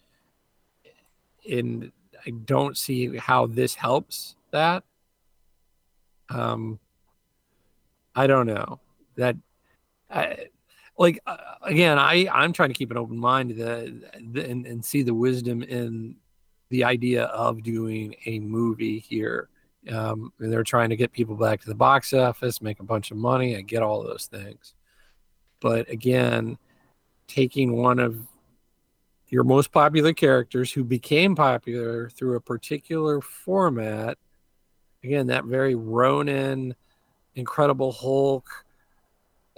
and I don't see how this helps that. Um, I don't know that. I, like uh, again, I I'm trying to keep an open mind to the, the, and and see the wisdom in the idea of doing a movie here. Um, and they're trying to get people back to the box office, make a bunch of money, and get all those things. But again, taking one of your most popular characters who became popular through a particular format, again, that very Ronin, Incredible Hulk,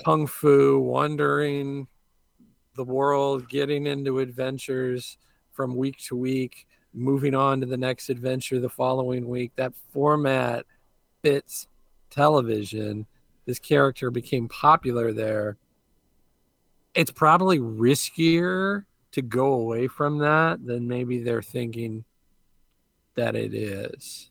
Kung Fu, wandering the world, getting into adventures from week to week, moving on to the next adventure the following week. That format fits television. This character became popular there. It's probably riskier to go away from that than maybe they're thinking that it is.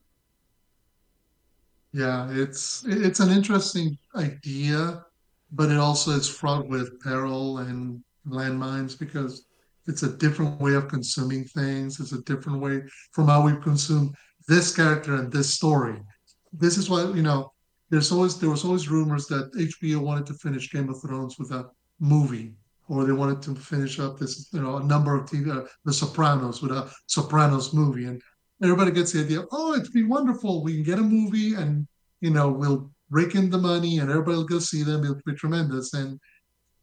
Yeah, it's it's an interesting idea, but it also is fraught with peril and landmines because it's a different way of consuming things. It's a different way from how we consume this character and this story. This is why, you know, there's always there was always rumors that H B O wanted to finish Game of Thrones without movie, or they wanted to finish up this, you know, a number of T V, uh, The Sopranos with a Sopranos movie, and everybody gets the idea, oh, it'd be wonderful, we can get a movie, and, you know, we'll rake in the money, and everybody will go see them, it'll be tremendous, and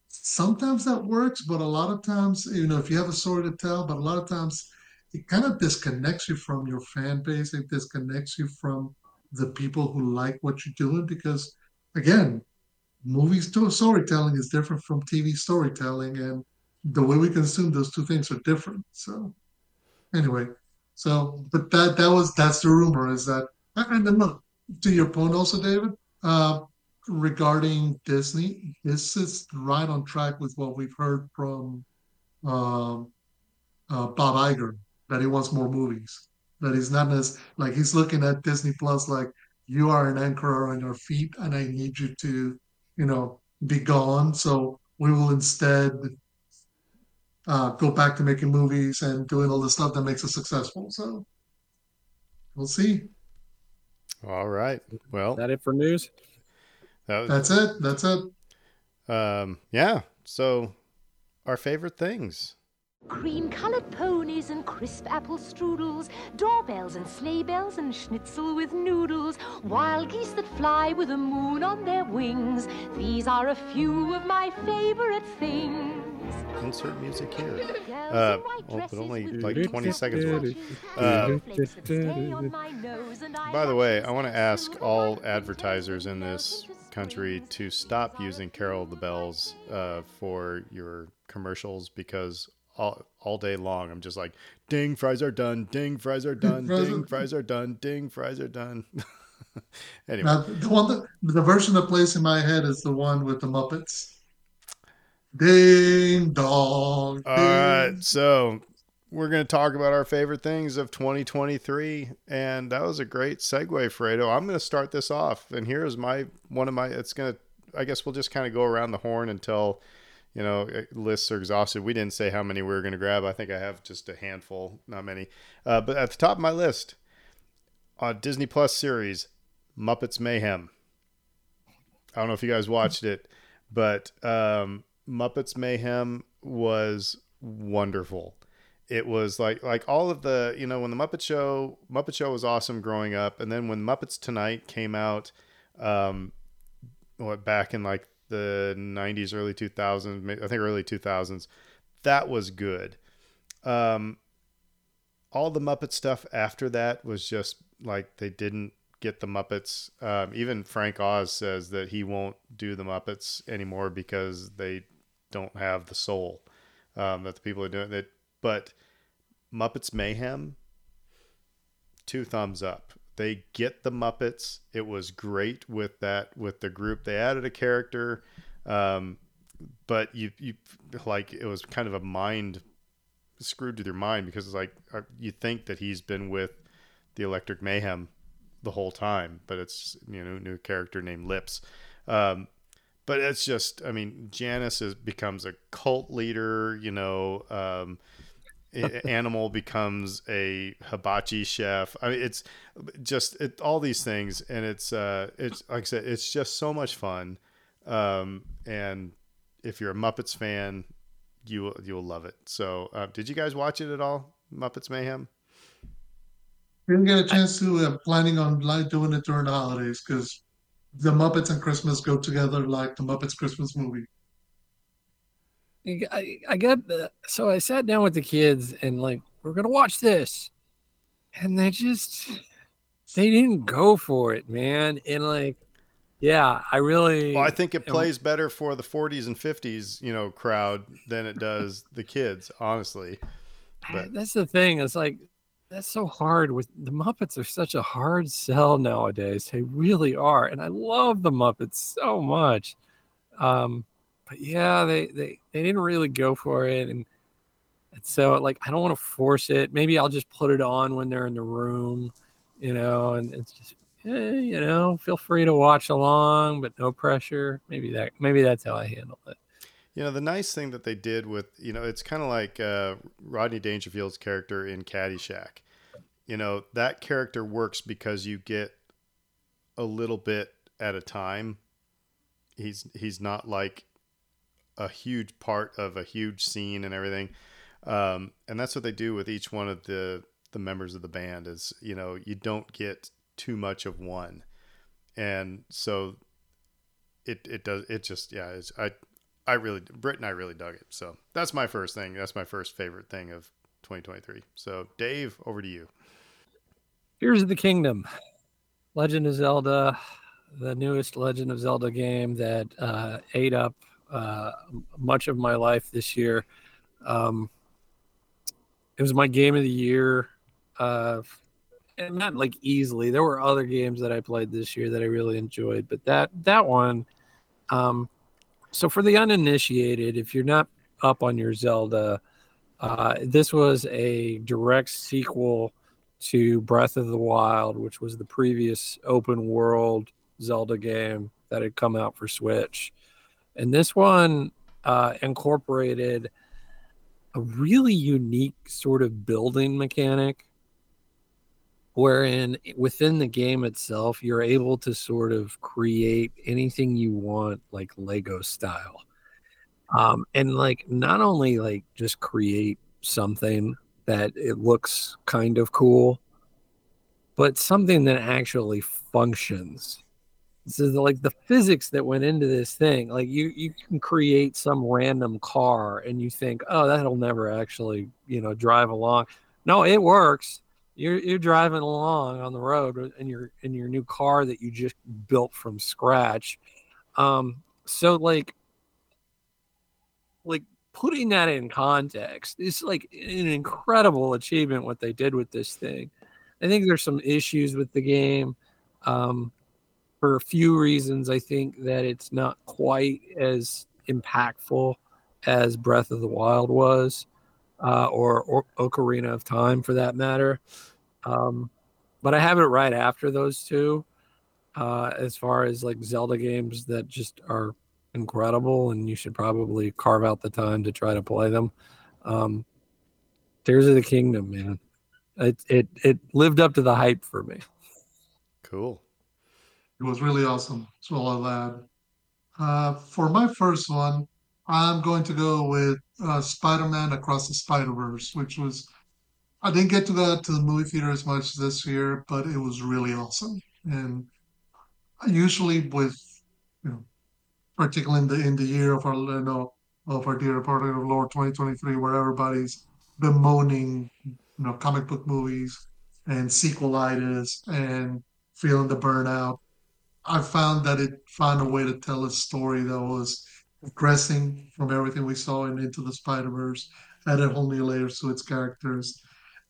sometimes that works, but a lot of times, you know, if you have a story to tell, but a lot of times, it kind of disconnects you from your fan base, it disconnects you from the people who like what you're doing, because, again, movies to storytelling is different from T V storytelling, and the way we consume those two things are different. So, anyway, so but that that was that's the rumor is that, and then look, to your point also, David, uh, regarding Disney, this is right on track with what we've heard from um, uh, Bob Iger, that he wants more movies. That he's not as like he's looking at Disney Plus like, you are an anchor on your feet, and I need you to, you know, be gone. So we will instead uh, go back to making movies and doing all the stuff that makes us successful. So we'll see. All right. Well, is that it for news? That was, that's it. That's it. Um, yeah. So our favorite things. Cream-colored ponies and crisp apple strudels, doorbells and sleigh bells and schnitzel with noodles, wild geese that fly with the moon on their wings. These are a few of my favorite things. Insert music here. Uh, oh, but only like twenty seconds worth. Uh, by the way, I want to ask all advertisers in this country to stop using Carol of the Bells uh, for your commercials, because All, all day long, I'm just like, ding, fries are done, ding, fries are done, ding, fries are done, ding, fries are done. Anyway. Now, the, one that, the version that plays in my head is the one with the Muppets. Ding, dong. Ding. All right, so we're going to talk about our favorite things of twenty twenty-three, and that was a great segue, Fredo. I'm going to start this off, and here's my, one of my, it's going to, I guess we'll just kind of go around the horn until, you know, lists are exhausted. We didn't say how many we were going to grab. I think I have just a handful, not many. Uh, but at the top of my list, on uh, Disney Plus series, Muppets Mayhem. I don't know if you guys watched it, but um, Muppets Mayhem was wonderful. it was like like all of the, you know, when the Muppet Show, Muppet Show was awesome growing up. And then when Muppets Tonight came out, um, what, back in like the nineties, early two thousands, I think early two thousands, that was good. Um, all the Muppet stuff after that was just like, they didn't get the Muppets. Um, even Frank Oz says that he won't do the Muppets anymore because they don't have the soul, um, that the people are doing that. But Muppets Mayhem, two thumbs up. They get the Muppets. It was great with that, with the group. They added a character, um, but you, you like, it was kind of a mind screwed to their mind, because it's like, you think that he's been with the Electric Mayhem the whole time, but it's, you know, new character named Lips. Um, but it's just, I mean, Janice is, becomes a cult leader, you know, um, Animal becomes a hibachi chef. I mean, it's just it, all these things. And it's, uh, it's like I said, it's just so much fun. Um, and if you're a Muppets fan, you will, you will love it. So, uh, did you guys watch it at all? Muppets Mayhem? Didn't get a chance to. I'm planning on like doing it during the holidays, because the Muppets and Christmas go together like the Muppets Christmas movie. I, I got the, so I sat down with the kids and like, we're going to watch this. And they just, they didn't go for it, man. And like, yeah, I really. Well, I think it plays it, better for the forties and fifties, you know, crowd than it does the kids, honestly. But that's the thing. It's like, that's so hard with the Muppets are such a hard sell nowadays. They really are. And I love the Muppets so much. Um, But yeah, they, they, they didn't really go for it. And, and so, like, I don't want to force it. Maybe I'll just put it on when they're in the room, you know, and it's just, eh, you know, feel free to watch along, but no pressure. Maybe that, maybe that's how I handle it. You know, the nice thing that they did with, you know, it's kind of like uh, Rodney Dangerfield's character in Caddyshack. You know, that character works because you get a little bit at a time. He's, he's not like a huge part of a huge scene and everything. Um, and that's what they do with each one of the, the members of the band is, you know, you don't get too much of one. And so it, it does, it just, yeah, it's, I, I really, Britt and I really dug it. So that's my first thing. That's my first favorite thing of twenty twenty-three. So Dave, over to you. Tears of the Kingdom, Legend of Zelda, the newest Legend of Zelda game that uh, ate up uh much of my life this year. Um it was my game of the year, uh and not like easily. There were other games that I played this year that I really enjoyed, but that that one, um so for the uninitiated, if you're not up on your Zelda, uh this was a direct sequel to Breath of the Wild, which was the previous open world Zelda game that had come out for Switch. And this one uh, incorporated a really unique sort of building mechanic, wherein within the game itself, you're able to sort of create anything you want, like Lego style. Um, and like, not only like just create something that it looks kind of cool, but something that actually functions. So the, like the physics that went into this thing, like you you can create some random car and you think, oh, that'll never actually, you know, drive along. No, it works. You're you're driving along on the road in your in your new car that you just built from scratch. Um, so like like putting that in context, it's like an incredible achievement what they did with this thing. I think there's some issues with the game. Um For a few reasons, I think that it's not quite as impactful as Breath of the Wild was, uh, or, or Ocarina of Time for that matter. Um, but I have it right after those two, uh, as far as like Zelda games that just are incredible and you should probably carve out the time to try to play them. Um, Tears of the Kingdom, man. It, it, it lived up to the hype for me. Cool. It was really awesome. That's all I'll add. Uh, for my first one, I'm going to go with uh, Spider-Man Across the Spider-Verse, which was, I didn't get to that to the movie theater as much this year, but it was really awesome. And usually with, you know, particularly in the in the year of our, you know, of our dear departed of Lord twenty twenty-three, where everybody's bemoaning, you know, comic book movies and sequelitis and feeling the burnout, I found that it found a way to tell a story that was progressing from everything we saw and into the Spider-Verse, added whole new layers to its characters,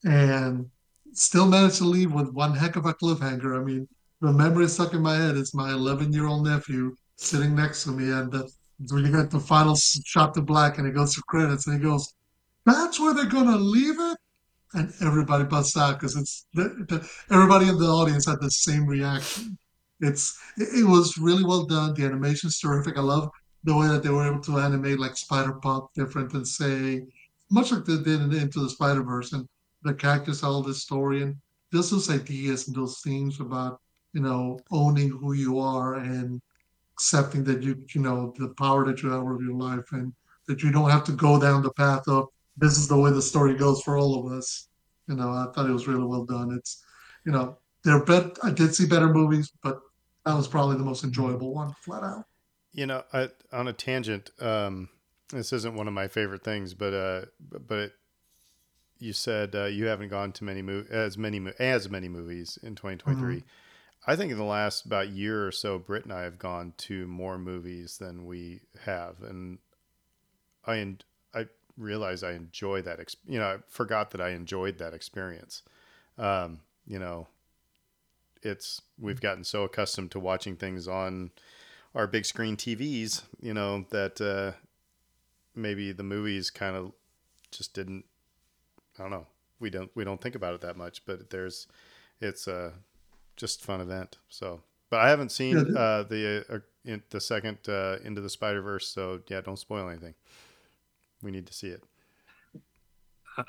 and still managed to leave with one heck of a cliffhanger. I mean, the memory stuck in my head is my eleven-year-old nephew sitting next to me, and the, when you got the final shot to black and it goes to credits, and he goes, "That's where they're going to leave it?" And everybody busts out because it's the, the, everybody in the audience had the same reaction. It's it, it was really well done. The animation's terrific. I love the way that they were able to animate like Spider-Punk different than, say, much like they did in Into the Spider-Verse, and the characters tell this story, and just those ideas and those themes about, you know, owning who you are and accepting that you, you know, the power that you have over your life, and that you don't have to go down the path of this is the way the story goes for all of us. You know, I thought it was really well done. It's, you know, there bet I did see better movies, but that was probably the most enjoyable one, flat out. You know, I, on a tangent, um, this isn't one of my favorite things, but uh, but it, you said uh, you haven't gone to many mo- as many mo- as many movies in twenty twenty-three. Mm-hmm. I think in the last about year or so, Britt and I have gone to more movies than we have, and I and I realize I enjoy that. Ex- you know, I forgot that I enjoyed that experience. Um, you know, it's we've gotten so accustomed to watching things on our big screen T Vs, you know, that uh, maybe the movies kind of just didn't. I don't know. We don't we don't think about it that much, but there's it's a just fun event. So, but I haven't seen yeah. uh, the uh, in, the second uh, Into the Spider-Verse, so yeah, don't spoil anything. We need to see it.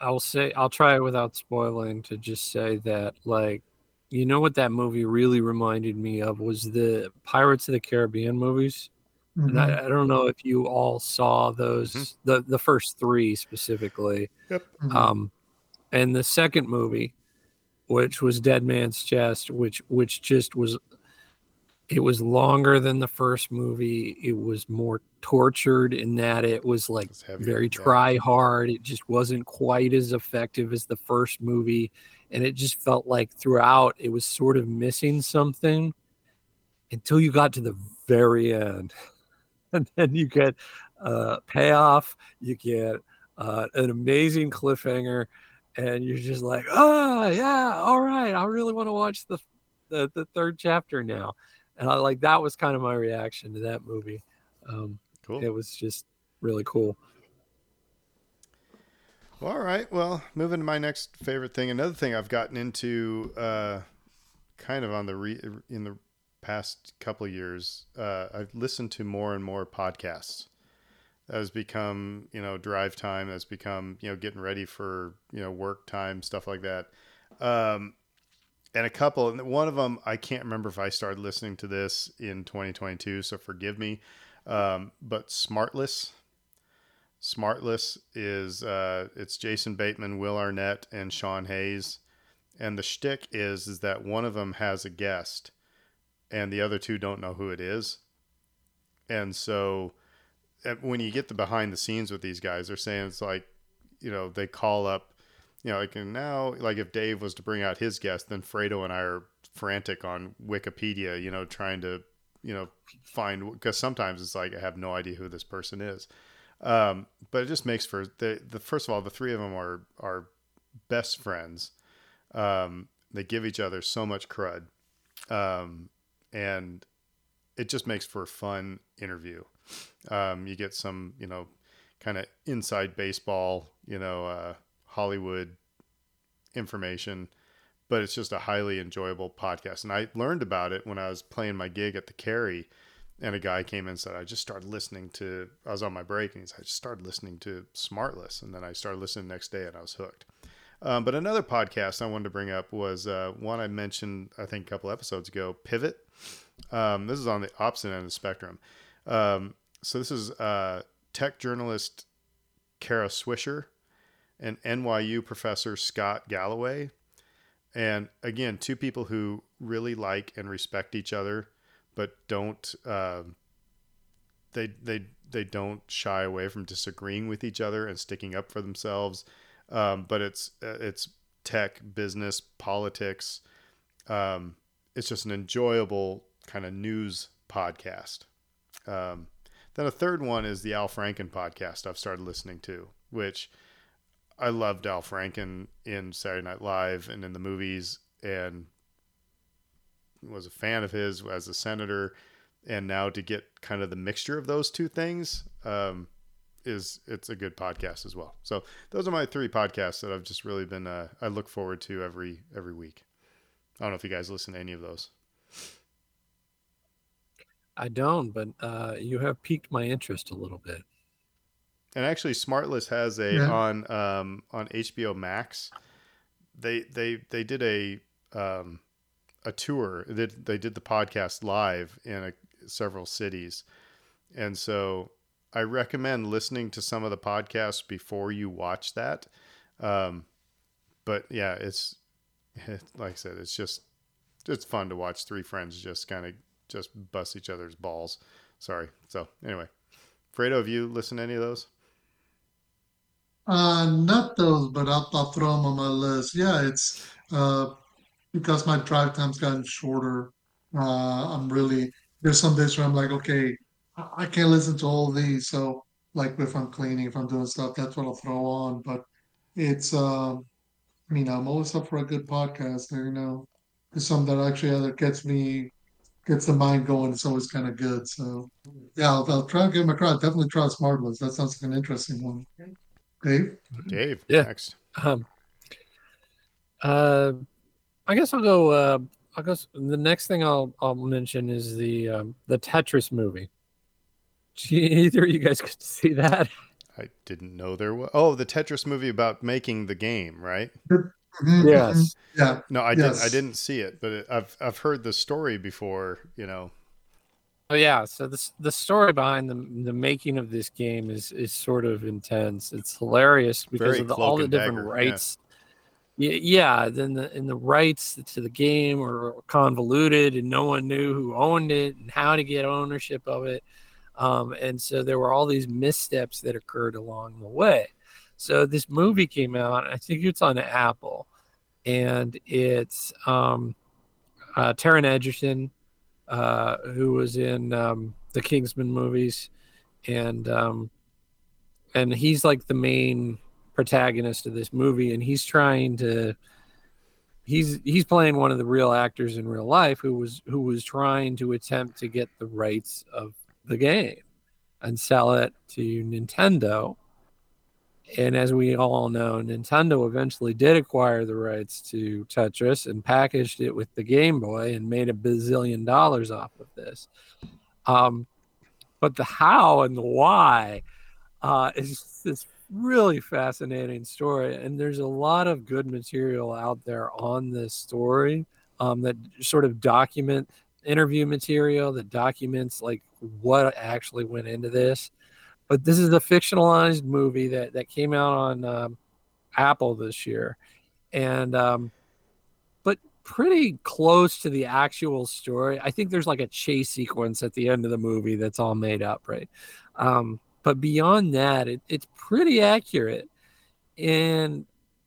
I'll say I'll try it without spoiling to just say that, like, you know what that movie really reminded me of was the Pirates of the Caribbean movies. Mm-hmm. And I, I don't know if you all saw those, mm-hmm. the, the first three specifically. Yep. Mm-hmm. Um, and the second movie, which was Dead Man's Chest, which which just was, it was longer than the first movie. It was more tortured in that it was like it's heavy, very try hard. It just wasn't quite as effective as the first movie. And it just felt like throughout it was sort of missing something until you got to the very end. And then you get a uh, payoff, you get uh, an amazing cliffhanger, and you're just like, oh, yeah, all right. I really want to watch the, the the third chapter now. And I like that was kind of my reaction to that movie. Um, cool. It was just really cool. All right. Well, moving to my next favorite thing. Another thing I've gotten into, uh, kind of on the re- in the past couple of years, uh, I've listened to more and more podcasts. That has become, you know, drive time. That's become, you know, getting ready for, you know, work time, stuff like that. Um, and a couple, and one of them, I can't remember if I started listening to this in twenty twenty-two, so forgive me. Um, but Smartless. Smartless is uh, it's Jason Bateman, Will Arnett, and Sean Hayes, and the shtick is is that one of them has a guest, and the other two don't know who it is, and so when you get the behind the scenes with these guys, they're saying it's like, you know, they call up, you know, like, and now, like, if Dave was to bring out his guest, then Fredo and I are frantic on Wikipedia, you know, trying to, you know, find, because sometimes it's like I have no idea who this person is. Um, but it just makes for the, the, first of all, the three of them are, are best friends. Um, they give each other so much crud. Um, and it just makes for a fun interview. Um, you get some, you know, kind of inside baseball, you know, uh, Hollywood information, but it's just a highly enjoyable podcast. And I learned about it when I was playing my gig at the Carry. And a guy came in and said, I just started listening to, I was on my break, and he said, I just started listening to Smartless. And then I started listening the next day, and I was hooked. Um, but another podcast I wanted to bring up was uh, one I mentioned, I think, a couple episodes ago, Pivot. Um, this is on the opposite end of the spectrum. Um, so this is uh, tech journalist Kara Swisher and N Y U professor Scott Galloway. And again, two people who really like and respect each other, but don't, um, they, they, they don't shy away from disagreeing with each other and sticking up for themselves. Um, but it's, it's tech, business, politics. Um, it's just an enjoyable kind of news podcast. Um, then a third one is the Al Franken podcast I've started listening to, which I loved Al Franken in Saturday Night Live and in the movies, and was a fan of his as a senator. And now to get kind of the mixture of those two things, um, is it's a good podcast as well. So those are my three podcasts that I've just really been, uh, I look forward to every, every week. I don't know if you guys listen to any of those. I don't, but uh, you have piqued my interest a little bit. And actually, Smartless has a yeah. on um, on H B O Max. They they they did a um, a tour. They, they did the podcast live in a, several cities, and so I recommend listening to some of the podcasts before you watch that. Um, but yeah, it's like I said, it's just it's fun to watch three friends just kind of. just bust each other's balls. Sorry. So anyway, Fredo, have you listened to any of those? Uh, not those, but I'll, I'll throw them on my list. Yeah, it's uh, because my drive time's gotten shorter. Uh, I'm really, there's some days where I'm like, okay, I can't listen to all these. So like if I'm cleaning, if I'm doing stuff, that's what I'll throw on. But it's, uh, I mean, I'm always up for a good podcast. You know, there's some that actually either gets me gets the mind going. It's always kind of good. So yeah, I'll, I'll try and give them a try. Definitely try Smartless. That sounds like an interesting one. Dave? Dave, yeah. Next. Um, uh, I guess I'll go, uh, I guess the next thing I'll, I'll mention is the, um, the Tetris movie. Gee, either of you guys could see that. I didn't know there was. Oh, the Tetris movie about making the game, right? Mm-hmm. Yes. Yeah. No, I yes. didn't. I didn't see it, but it, I've I've heard the story before. You know. Oh yeah. So this the story behind the the making of this game is is sort of intense. It's hilarious because Very of the, all the different dagger, rights. Yeah. Yeah. Then the and the rights to the game were convoluted, and no one knew who owned it and how to get ownership of it. Um, and so there were all these missteps that occurred along the way. So this movie came out, I think it's on Apple, and it's um, uh, Taron Egerton, uh, who was in um, the Kingsman movies, and um, and he's like the main protagonist of this movie, and he's trying to he's he's playing one of the real actors in real life who was who was trying to attempt to get the rights of the game and sell it to Nintendo. And as we all know, Nintendo eventually did acquire the rights to Tetris and packaged it with the Game Boy and made a bazillion dollars off of this. Um, but the how and the why uh, is this really fascinating story. And there's a lot of good material out there on this story um, that sort of document interview material that documents like what actually went into this. But this is a fictionalized movie that, that came out on um, Apple this year, and um, but pretty close to the actual story. I think there's like a chase sequence at the end of the movie that's all made up, right? Um, but beyond that, it, it's pretty accurate, and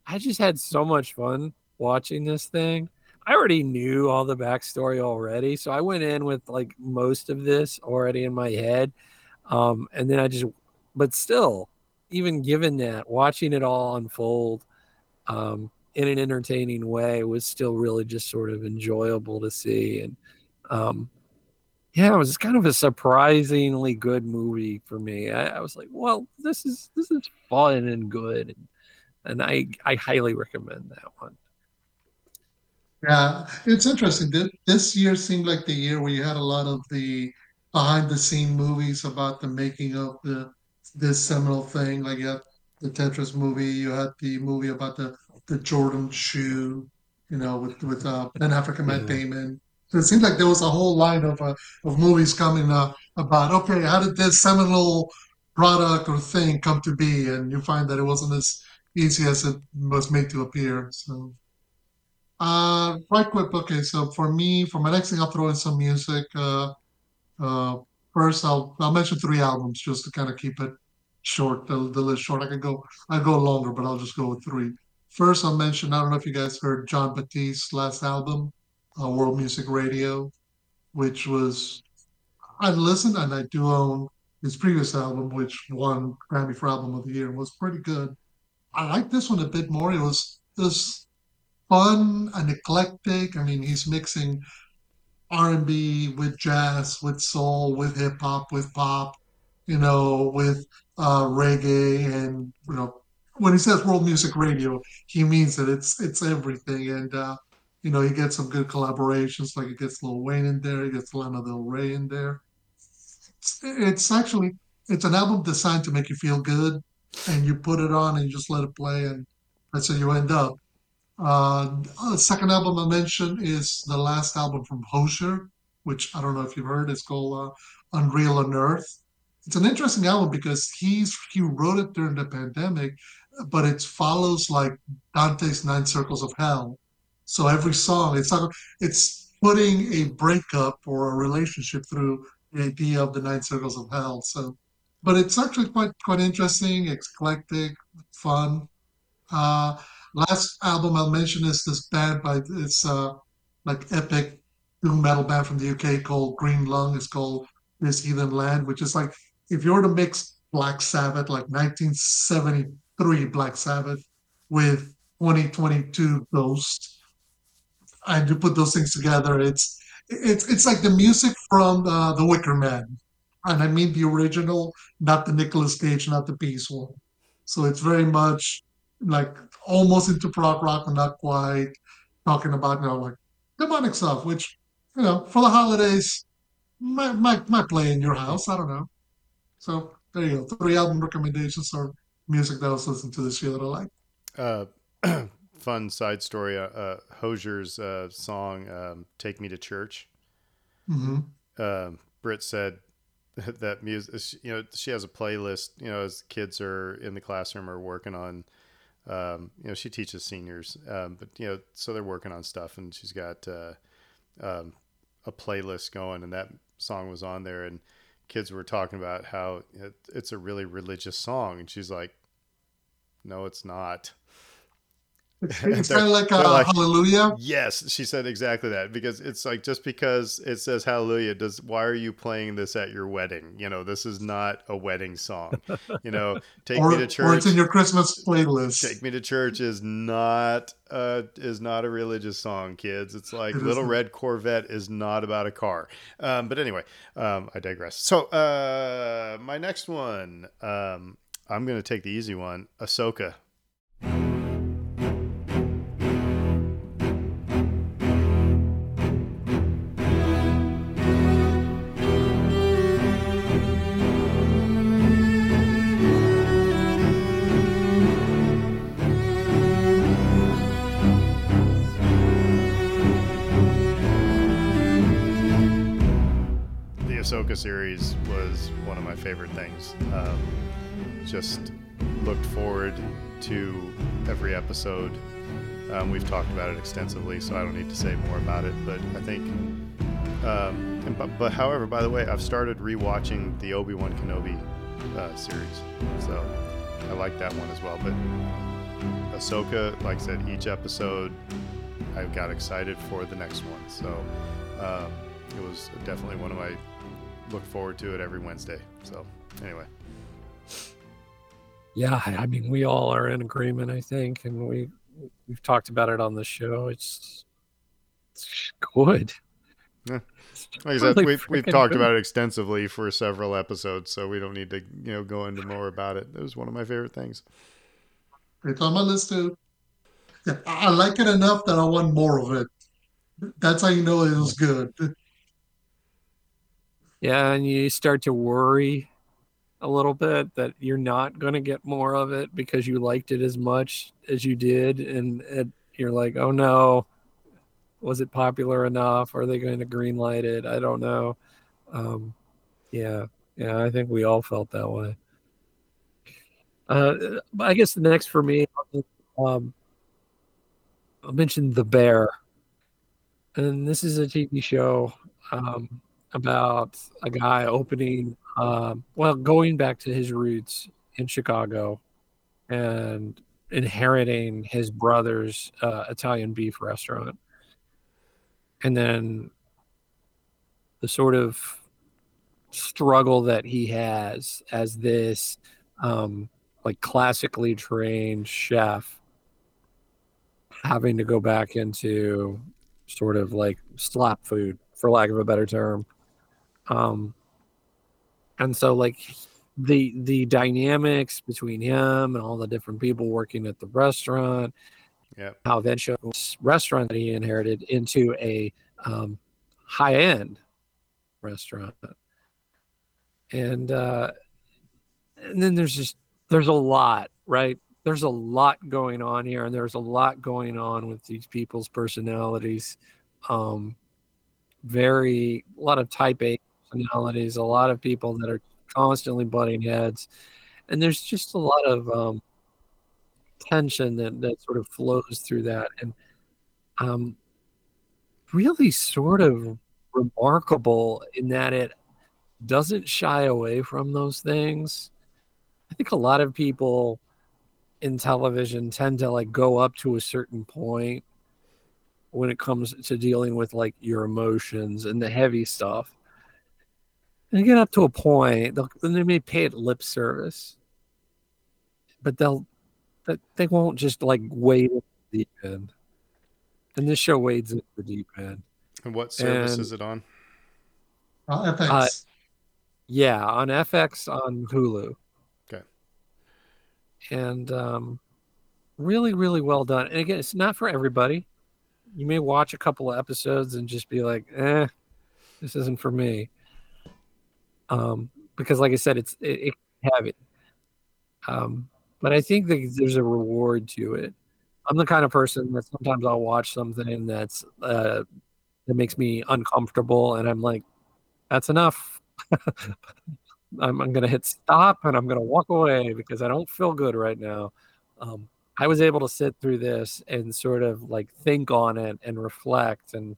I just had so much fun watching this thing. I already knew all the backstory already, so I went in with like most of this already in my head. Um, and then I just, but still, even given that, watching it all unfold um, in an entertaining way was still really just sort of enjoyable to see. And um, yeah, it was kind of a surprisingly good movie for me. I, I was like, well, this is this is fun and good, and, and I I highly recommend that one. Yeah, it's interesting. This year seemed like the year where you had a lot of the behind-the-scene movies about the making of the this seminal thing. Like you had the Tetris movie, you had the movie about the, the Jordan shoe, you know, with with uh, Ben Affleck and Matt yeah. Damon. So it seemed like there was a whole line of uh, of movies coming up about, okay, how did this seminal product or thing come to be, and you find that it wasn't as easy as it was made to appear. So, uh, right quick, okay. So for me, for my next thing, I'll throw in some music. Uh, uh, first, I'll I'll mention three albums just to kind of keep it short. The, the list short. I can go I go longer, but I'll just go with three. First, I'll mention, I don't know if you guys heard Jon Battiste's last album, uh, World Music Radio, which was, I listened and I do own his previous album, which won Grammy for Album of the Year and was pretty good. I like this one a bit more. It was just fun and eclectic. I mean, he's mixing R and B with jazz, with soul, with hip hop, with pop, you know, with uh, reggae, and, you know, when he says World Music Radio, he means that it's it's everything. And, uh, you know, he gets some good collaborations. Like, he gets Lil Wayne in there. He gets Lana Del Rey in there. It's, it's actually, it's an album designed to make you feel good. And you put it on and you just let it play. And that's how you end up. Uh, the second album I mentioned is the last album from Hosher, which I don't know if you've heard. It's called uh, Unreal Unearthed. It's an interesting album because he's he wrote it during the pandemic, but it follows like Dante's Nine Circles of Hell. So every song, it's not, it's putting a breakup or a relationship through the idea of the Nine Circles of Hell. So, but it's actually quite quite interesting, eclectic, fun. Uh, last album I'll mention is this band by it's uh, like epic doom metal band from the U K called Green Lung. It's called This Heathen Land, which is like, if you were to mix Black Sabbath, like nineteen seventy-three Black Sabbath with twenty twenty-two Ghost, and you put those things together, it's it's it's like the music from uh, The Wicker Man, and I mean the original, not the Nicolas Cage, not the Beast one. So it's very much like almost into prog rock, but not quite, talking about, you know, like demonic stuff, which, you know, for the holidays might might might play in your house. I don't know. So there you go. Three album recommendations or music that I was listening to this year that I like. Uh, fun side story. Uh, uh, Hosier's uh, song um, "Take Me to Church." Mm-hmm. Uh, Britt said that music. You know, she has a playlist. You know, as kids are in the classroom or working on. Um, you know, she teaches seniors, um, but you know, so they're working on stuff, and she's got uh, um, a playlist going, and that song was on there, and kids were talking about how it's a really religious song, and she's like, no, it's not. It's kind of like a like, hallelujah. Yes, she said exactly that, because it's like, just because it says hallelujah, does why are you playing this at your wedding? You know, this is not a wedding song. You know, take or, me to church, or it's in your Christmas playlist. Take Me to Church is not uh is not a religious song, kids. It's like it Little Red Corvette is not about a car. Um but anyway, um I digress. So uh my next one, um I'm gonna take the easy one. Ahsoka. Ahsoka series was one of my favorite things. Um, just looked forward to every episode. Um, we've talked about it extensively, so I don't need to say more about it. But I think, um, and, but, but however, by the way, I've started rewatching the Obi-Wan Kenobi uh, series, so I like that one as well. But Ahsoka, like I said, each episode I got excited for the next one. So um, it was definitely one of my look forward to it every Wednesday. So anyway, yeah, I mean, we all are in agreement, I think, and we we've talked about it on the show. It's it's good. Yeah. Like I said, really we've we've talked good. about it extensively for several episodes, so we don't need to you know go into more about it. It was one of my favorite things. It's on my list too. Yeah, I like it enough that I want more of it. That's how you know it was good. Yeah, and you start to worry a little bit that you're not going to get more of it because you liked it as much as you did. And it, you're like, oh no, was it popular enough? Are they going to greenlight it? I don't know. Um, yeah, yeah, I think we all felt that way. Uh, I guess the next for me, um, I'll mention The Bear. And this is a T V show um, about a guy opening, um, well, going back to his roots in Chicago and inheriting his brother's uh, Italian beef restaurant. And then the sort of struggle that he has as this um, like classically trained chef having to go back into sort of like slap food, for lack of a better term. Um, and so like the the dynamics between him and all the different people working at the restaurant, yep. how then shows restaurant that he inherited into a um, high-end restaurant. And uh, and then there's just, there's a lot, right? There's a lot going on here, and there's a lot going on with these people's personalities. Um, very, a lot of type A personalities, a lot of people that are constantly butting heads. And there's just a lot of um, tension that, that sort of flows through that. And um, really sort of remarkable in that it doesn't shy away from those things. I think a lot of people in television tend to like go up to a certain point when it comes to dealing with like your emotions and the heavy stuff. And they get up to a point, then they may pay it lip service, but they'll, but they won't just like wade into the deep end. And this show wades into the deep end. And what service and, is it on? On F X. Uh, yeah, on F X on Hulu. And um, really, really well done. And again, it's not for everybody. You may watch a couple of episodes and just be like, eh, this isn't for me. Um, because like I said, it's it, it can have it. Um, but I think that there's a reward to it. I'm the kind of person that sometimes I'll watch something that's uh, that makes me uncomfortable. And I'm like, that's enough. I'm, I'm going to hit stop and I'm going to walk away because I don't feel good right now. Um, I was able to sit through this and sort of like think on it and reflect and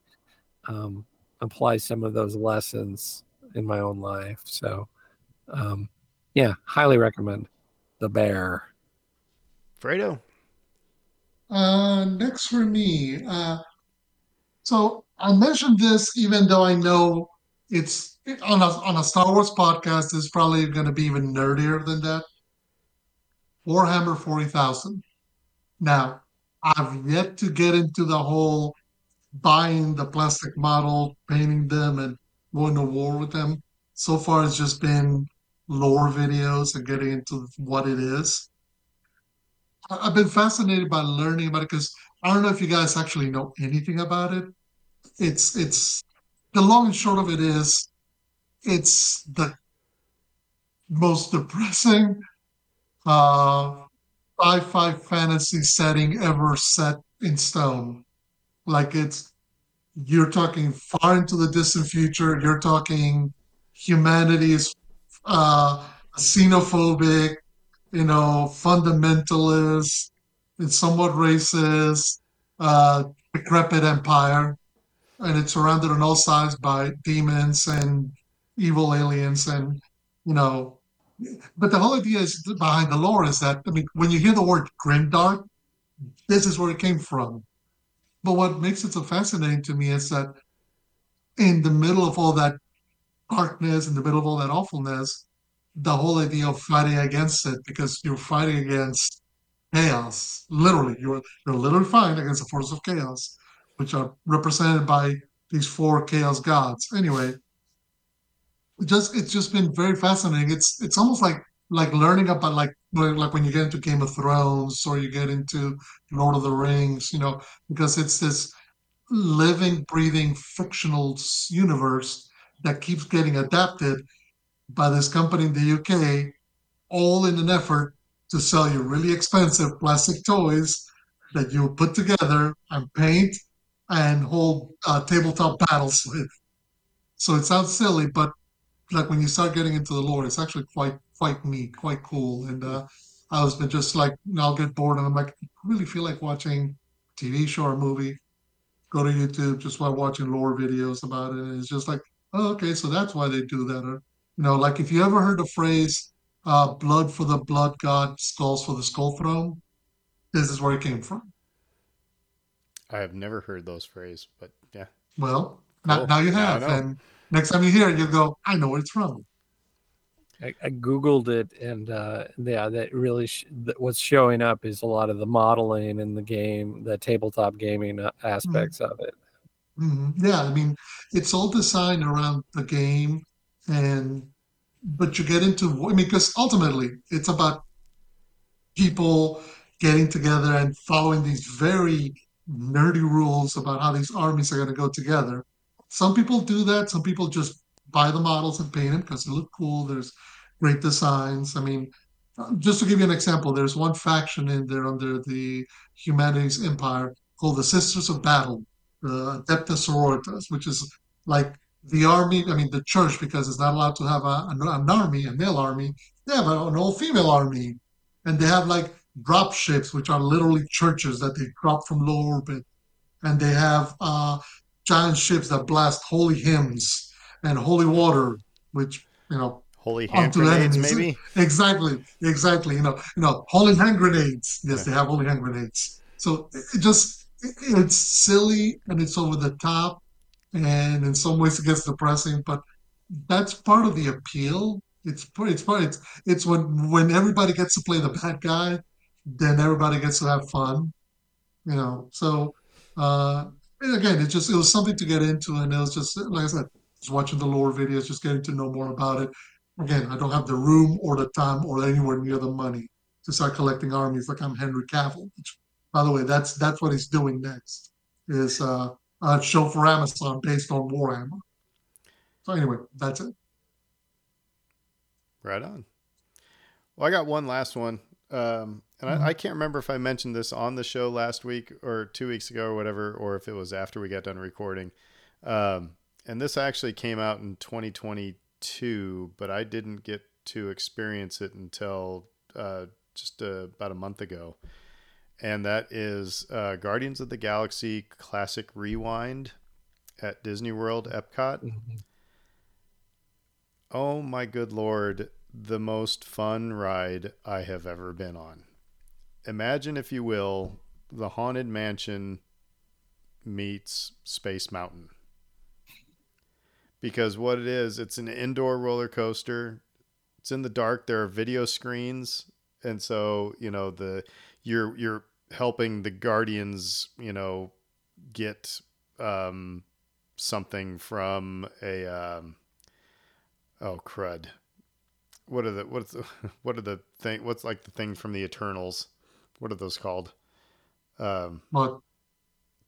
um, apply some of those lessons in my own life. So um, yeah, highly recommend The Bear. Fredo. Uh, next for me. Uh, so I mentioned this, even though I know it's on a on a Star Wars podcast. It's probably going to be even nerdier than that. Warhammer forty thousand. Now, I've yet to get into the whole buying the plastic model, painting them, and going to war with them. So far, it's just been lore videos and getting into what it is. I've been fascinated by learning about it because I don't know if you guys actually know anything about it. It's it's the long and short of it is, it's the most depressing uh, sci-fi fantasy setting ever set in stone. Like it's, you're talking far into the distant future. You're talking humanity is uh, xenophobic, you know, fundamentalist, it's somewhat racist, uh, decrepit empire. And it's surrounded on all sides by demons and evil aliens, and you know, but the whole idea is behind the lore is that, I mean, when you hear the word grimdark, this is where it came from. But what makes it so fascinating to me is that in the middle of all that darkness, in the middle of all that awfulness, the whole idea of fighting against it, because you're fighting against chaos. Literally, you're you're literally fighting against the force of chaos, which are represented by these four chaos gods. Anyway, it just it's just been very fascinating. It's it's almost like like learning about like like when you get into Game of Thrones or you get into Lord of the Rings, you know, because it's this living, breathing, fictional universe that keeps getting adapted by this company in the U K, all in an effort to sell you really expensive plastic toys that you put together and paint and hold uh, tabletop battles with. So it sounds silly, but like when you start getting into the lore, it's actually quite quite neat, quite cool. And uh, I was been just like, I'll get bored and I'm like, I really feel like watching a T V show or a movie. Go to YouTube just while watching lore videos about it. And it's just like, oh, okay, so that's why they do that. Or, you know, like if you ever heard the phrase, uh, blood for the blood god, skulls for the skull throne, this is where it came from. I have never heard those phrases, but yeah. Well, cool. n- now you have. And next time you hear it, you go, I know where it's from. I, I Googled it, and uh, yeah, that really sh- that what's showing up is a lot of the modeling in the game, the tabletop gaming aspects mm-hmm. of it. Mm-hmm. Yeah, I mean, it's all designed around the game, and but you get into, I mean, because ultimately it's about people getting together and following these very nerdy rules about how these armies are going to go together. Some people do that. Some people just buy the models and paint them because they look cool. There's great designs. I mean, just to give you an example, there's one faction in there under the Humanities Empire called the Sisters of Battle, the Adepta Sororitas, which is like the army, I mean, the church, because it's not allowed to have a, an army, a male army. They have an all-female army. And they have like drop ships, which are literally churches that they drop from low orbit. And they have uh, giant ships that blast holy hymns and holy water, which, you know, holy hand grenades, maybe. Exactly, exactly. You know, you know, holy hand grenades. Yes, yeah. They have holy hand grenades. So it just, it's silly and it's over the top, and in some ways it gets depressing. But that's part of the appeal. It's it's part. It's it's when when everybody gets to play the bad guy, then everybody gets to have fun. You know. So uh, again, it just it was something to get into, and it was just like I said. Just watching the lore videos, just getting to know more about it. Again, I don't have the room or the time or anywhere near the money to start collecting armies like I'm Henry Cavill. Which, by the way, that's that's what he's doing next, is uh, a show for Amazon based on Warhammer. So anyway, that's it. Right on. Well, I got one last one. Um, and mm-hmm. I, I can't remember if I mentioned this on the show last week or two weeks ago or whatever, or if it was after we got done recording. Um And this actually came out in twenty twenty-two, but I didn't get to experience it until uh, just uh, about a month ago. And that is uh, Guardians of the Galaxy Classic Rewind at Disney World, Epcot. Mm-hmm. Oh my good Lord, the most fun ride I have ever been on. Imagine, if you will, the Haunted Mansion meets Space Mountain. Because what it is, it's an indoor roller coaster. It's in the dark. There are video screens. And so, you know, the you're you're helping the Guardians, you know, get um, something from a um, oh crud. What are the what's the, what are the thing what's like the thing from the Eternals? What are those called? Um what?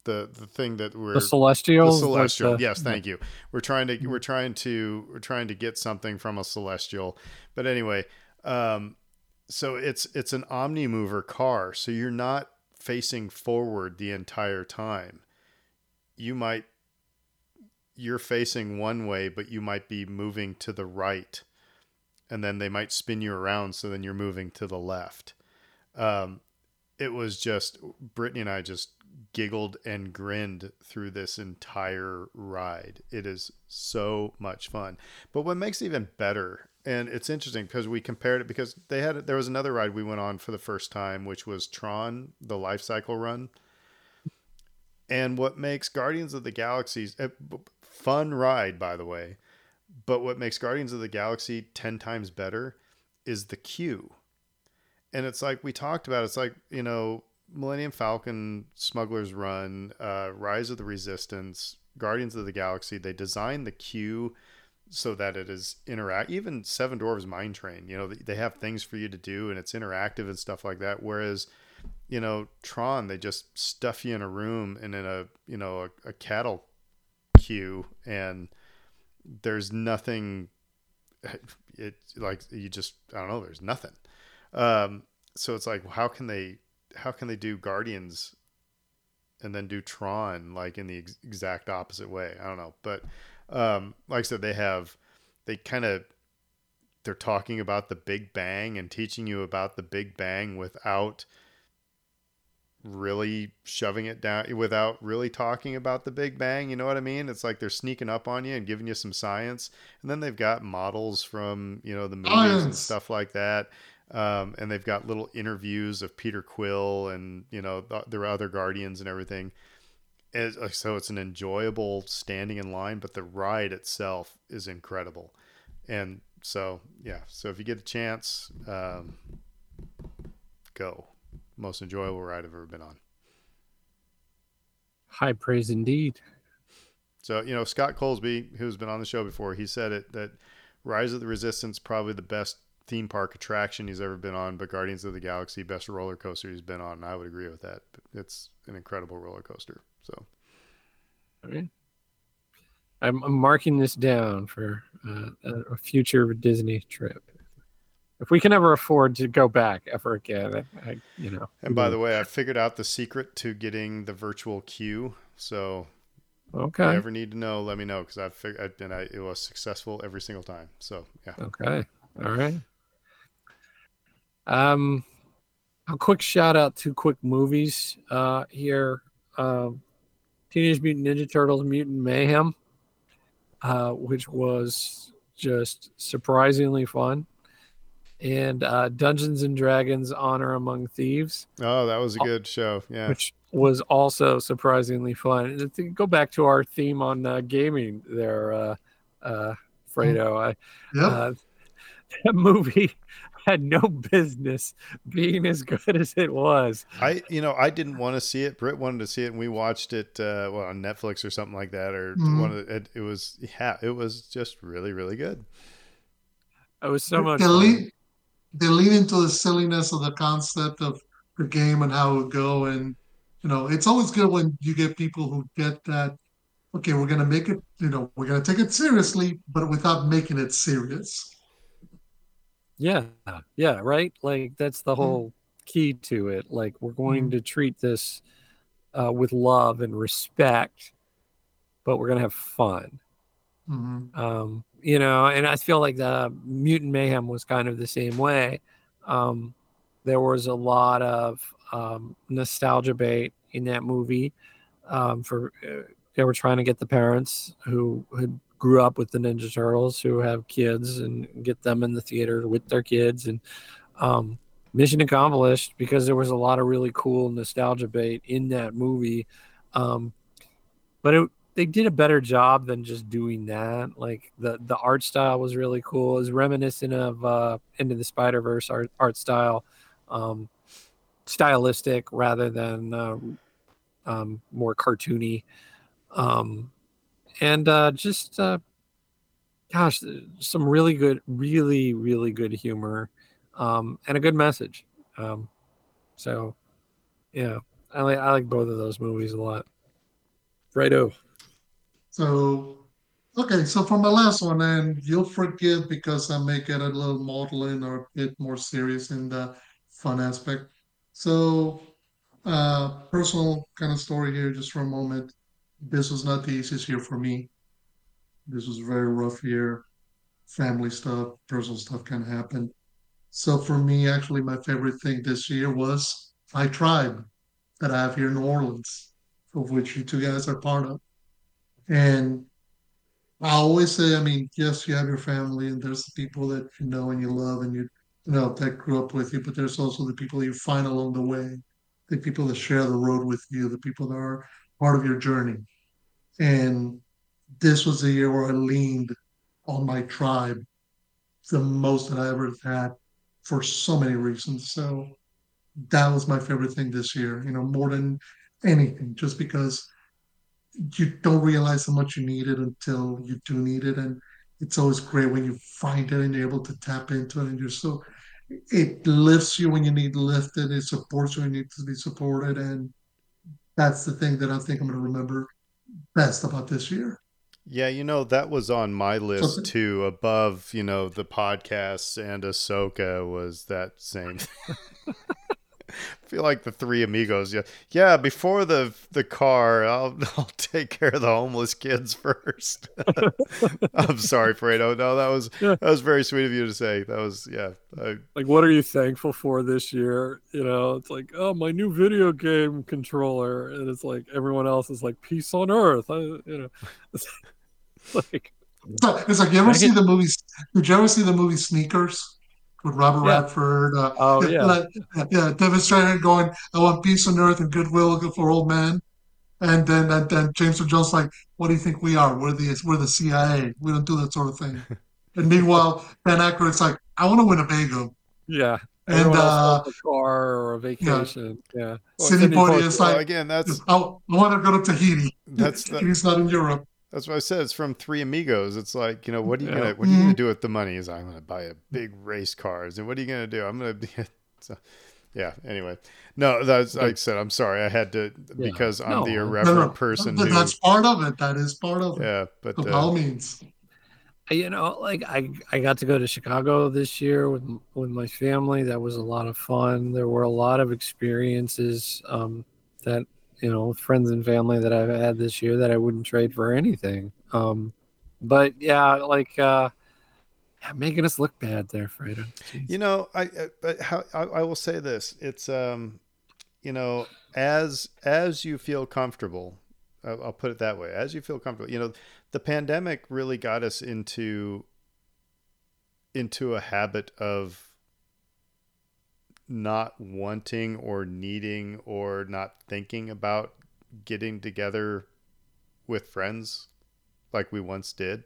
The, the thing that we're the Celestial, the Celestial. The, yes, thank you. We're trying to, we're trying to, we're trying to get something from a Celestial, but anyway, um, so it's, it's an Omnimover car. So you're not facing forward the entire time. You might, you're facing one way, but you might be moving to the right, and then they might spin you around. So then you're moving to the left. Um, it was just, Brittany and I just giggled and grinned through this entire ride. It is so much fun. But what makes it even better, and it's interesting because we compared it, because they had there was another ride we went on for the first time, which was Tron, the Life Cycle Run. And what makes Guardians of the Galaxy's a fun ride, by the way, but what makes Guardians of the Galaxy ten times better is the queue. And it's like we talked about, it's like, you know, Millennium Falcon, Smuggler's Run, uh, Rise of the Resistance, Guardians of the Galaxy, they designed the queue so that it is interact. Even Seven Dwarfs Mine Train, you know, they have things for you to do and it's interactive and stuff like that. Whereas, you know, Tron, they just stuff you in a room and in a, you know, a, a cattle queue, and there's nothing. It like you just, I don't know, there's nothing. Um, so it's like, how can they, how can they do Guardians and then do Tron like in the ex- exact opposite way? I don't know. But um, like I said, they have, they kind of, they're talking about the Big Bang and teaching you about the Big Bang without really shoving it down, without really talking about the Big Bang. You know what I mean? It's like they're sneaking up on you and giving you some science. And then they've got models from, you know, the movies oh, yes. and stuff like that. Um, and they've got little interviews of Peter Quill and, you know, th- their other Guardians and everything. As, so it's an enjoyable standing in line, but the ride itself is incredible. And so, yeah. So if you get a chance, um, go. Most enjoyable ride I've ever been on. High praise indeed. So, you know, Scott Colesby, who's been on the show before, he said it, that Rise of the Resistance, probably the best theme park attraction he's ever been on, but Guardians of the Galaxy, best roller coaster he's been on. And I would agree with that. It's an incredible roller coaster. So, okay. I'm, I'm marking this down for uh, a future Disney trip. If we can ever afford to go back ever again, I, I, you know. And by the way, I figured out the secret to getting the virtual queue. So, okay. If you ever need to know, let me know, because I've figured, and I, it was successful every single time. So, yeah. Okay. All right. Um, a quick shout out to quick movies uh, here. Um, Teenage Mutant Ninja Turtles: Mutant Mayhem, uh, which was just surprisingly fun. And uh, Dungeons and Dragons: Honor Among Thieves. Oh, that was a good show. Yeah, which was also surprisingly fun. To go back to our theme on uh, gaming, there, uh, uh, Fredo. I, yeah. uh, that movie had no business being as good as it was. I, you know, I didn't want to see it. Britt wanted to see it, and we watched it uh, well, on Netflix or something like that. Or mm-hmm. one of the, it, it was, yeah, it was just really, really good. It was so much. They lean into the silliness of the concept of the game and how it would go. And, you know, it's always good when you get people who get that, okay, we're going to make it, you know, we're going to take it seriously, but without making it serious. Yeah. Yeah. Right. Like, that's the whole key to it. Like, we're going mm-hmm. to treat this uh, with love and respect, but we're going to have fun. Mm-hmm. Um, you know, and I feel like the Mutant Mayhem was kind of the same way. Um, there was a lot of um, nostalgia bait in that movie. Um, for uh, they were trying to get the parents who had grew up with the Ninja Turtles, who have kids, and get them in the theater with their kids. And um, mission accomplished, because there was a lot of really cool nostalgia bait in that movie. Um, but it. They did a better job than just doing that. Like the, the art style was really cool. It was reminiscent of uh, Into the Spider-Verse art, art style, um, stylistic rather than uh, um, more cartoony. Um, and uh, just, uh, gosh, some really good, really, really good humor um, and a good message. Um, so, yeah, I like, I like both of those movies a lot. Righto. So, okay, so for my last one, and you'll forgive because I make it a little maudlin or a bit more serious in the fun aspect. So, uh, personal kind of story here, just for a moment. This was not the easiest year for me. This was a very rough year. Family stuff, personal stuff kind of happened. So for me, actually, my favorite thing this year was my tribe that I have here in New Orleans, of which you two guys are part of. And I always say, I mean, yes, you have your family and there's the people that you know and you love and you, you know that grew up with you, but there's also the people you find along the way, the people that share the road with you, the people that are part of your journey. And this was the year where I leaned on my tribe the most that I ever had for so many reasons. So that was my favorite thing this year, you know, more than anything, just because you don't realize how much you need it until you do need it. And it's always great when you find it and you're able to tap into it. And you're so, it lifts you when you need lifted. It supports you when you need to be supported. And that's the thing that I think I'm going to remember best about this year. Yeah. You know, that was on my list so, too, above, you know, the podcasts and Ahsoka was that same thing. feel like the Three Amigos. Yeah, yeah. Before the the car, I'll I'll take care of the homeless kids first. I'm sorry, Fredo. No, that was yeah. that was very sweet of you to say. That was yeah. I, like, what are you thankful for this year? You know, it's like, oh, my new video game controller, and it's like everyone else is like, peace on earth. I, you know, it's like it's like, it's like you ever see the movie? Did you ever see the movie Sneakers? With Robert yeah. Redford, uh, oh, yeah. Uh, yeah, demonstrated going, I want peace on earth and goodwill for old men. And then and then James Earl Jones like, what do you think we are? We're the we're the C I A. We don't do that sort of thing. And meanwhile, Ben Aykroyd's like, I want to Winnebago. Yeah. And uh, a car or a vacation. Yeah. yeah. Well, City Boy is like, well, again, that's I, I want to go to Tahiti. That's the... He's not in Europe. That's what I said. It's from Three Amigos. It's like, you know, what are you yeah. gonna what are you gonna do with the money? Is I'm gonna buy a big race cars, and what are you gonna do? I'm gonna be, so, yeah. Anyway, no, that's like I said. I'm sorry. I had to yeah. because I'm no. the irreverent no, no. person. That's, who, that's part of it. That is part of it. Yeah, but by all uh, means, you know, like I, I got to go to Chicago this year with with my family. That was a lot of fun. There were a lot of experiences um, that. You know, friends and family that I've had this year that I wouldn't trade for anything. Um, but yeah, like uh, making us look bad there, Fredo. Jeez. You know, I, I, how, I I will say this: it's um, you know, as as you feel comfortable, I'll, I'll put it that way. As you feel comfortable, you know, the pandemic really got us into into a habit of not wanting or needing or not thinking about getting together with friends like we once did.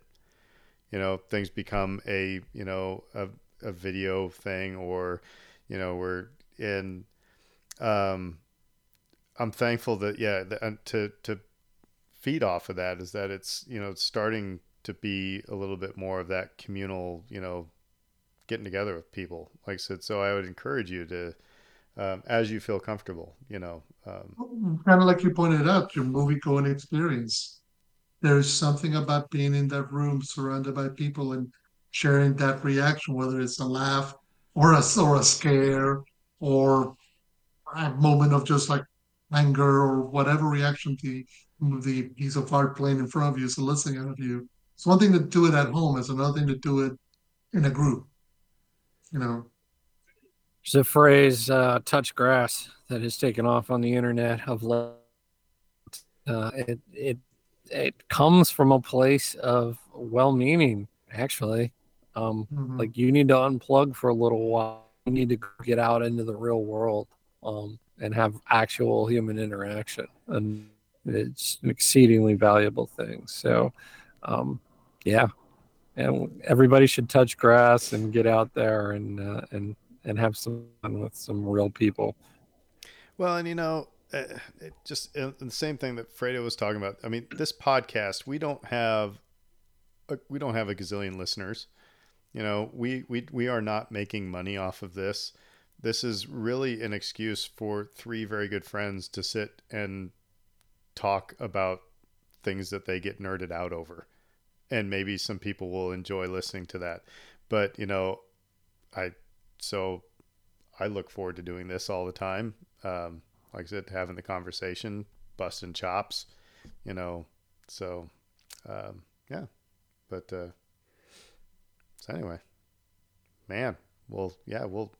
You know, things become a, you know, a, a video thing, or, you know, we're in, um, I'm thankful that, yeah, the, to, to feed off of that is that it's, you know, starting to be a little bit more of that communal, you know, getting together with people. Like I said, so I would encourage you to, um, as you feel comfortable, you know. Um, kind of like you pointed out, your movie-going experience. There's something about being in that room surrounded by people and sharing that reaction, whether it's a laugh or a, or a scare or a moment of just like anger or whatever reaction the, the piece of art playing in front of you is eliciting out of you. It's one thing to do it at home. It's another thing to do it in a group. You know, there's a phrase, uh, touch grass, that has taken off on the internet of late. Uh, it, it, it comes from a place of well-meaning, actually. Um, mm-hmm. Like, you need to unplug for a little while. You need to get out into the real world, um, and have actual human interaction. And it's an exceedingly valuable thing. So, um, yeah. And everybody should touch grass and get out there and uh, and and have some fun with some real people. Well, and you know, it just it, the same thing that Fredo was talking about. I mean, this podcast, we don't have a, we don't have a gazillion listeners. You know, we we we are not making money off of this. This is really an excuse for three very good friends to sit and talk about things that they get nerded out over. And maybe some people will enjoy listening to that. But, you know, I, so I look forward to doing this all the time. Um, like I said, having the conversation, busting chops, you know, so, um, yeah, but, uh, so anyway, man, well, yeah, we'll,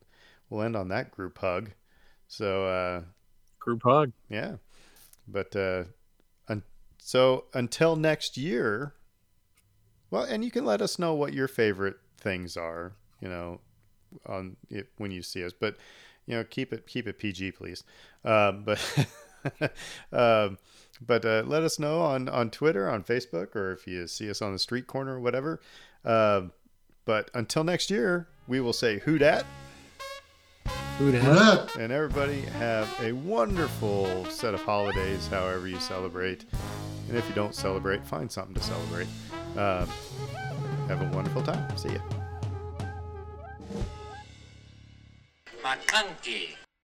we'll end on that group hug. So, uh, group hug. Yeah. But, uh, un- so until next year. Well, and you can let us know what your favorite things are, you know, on it, when you see us. But, you know, keep it keep it P G, please. Um, but um, but uh, let us know on, on Twitter, on Facebook, or if you see us on the street corner or whatever. Um, but until next year, we will say WhoDat. WhoDat. And everybody have a wonderful set of holidays, however you celebrate. And if you don't celebrate, find something to celebrate. Uh, have a wonderful time. See ya. Makanki.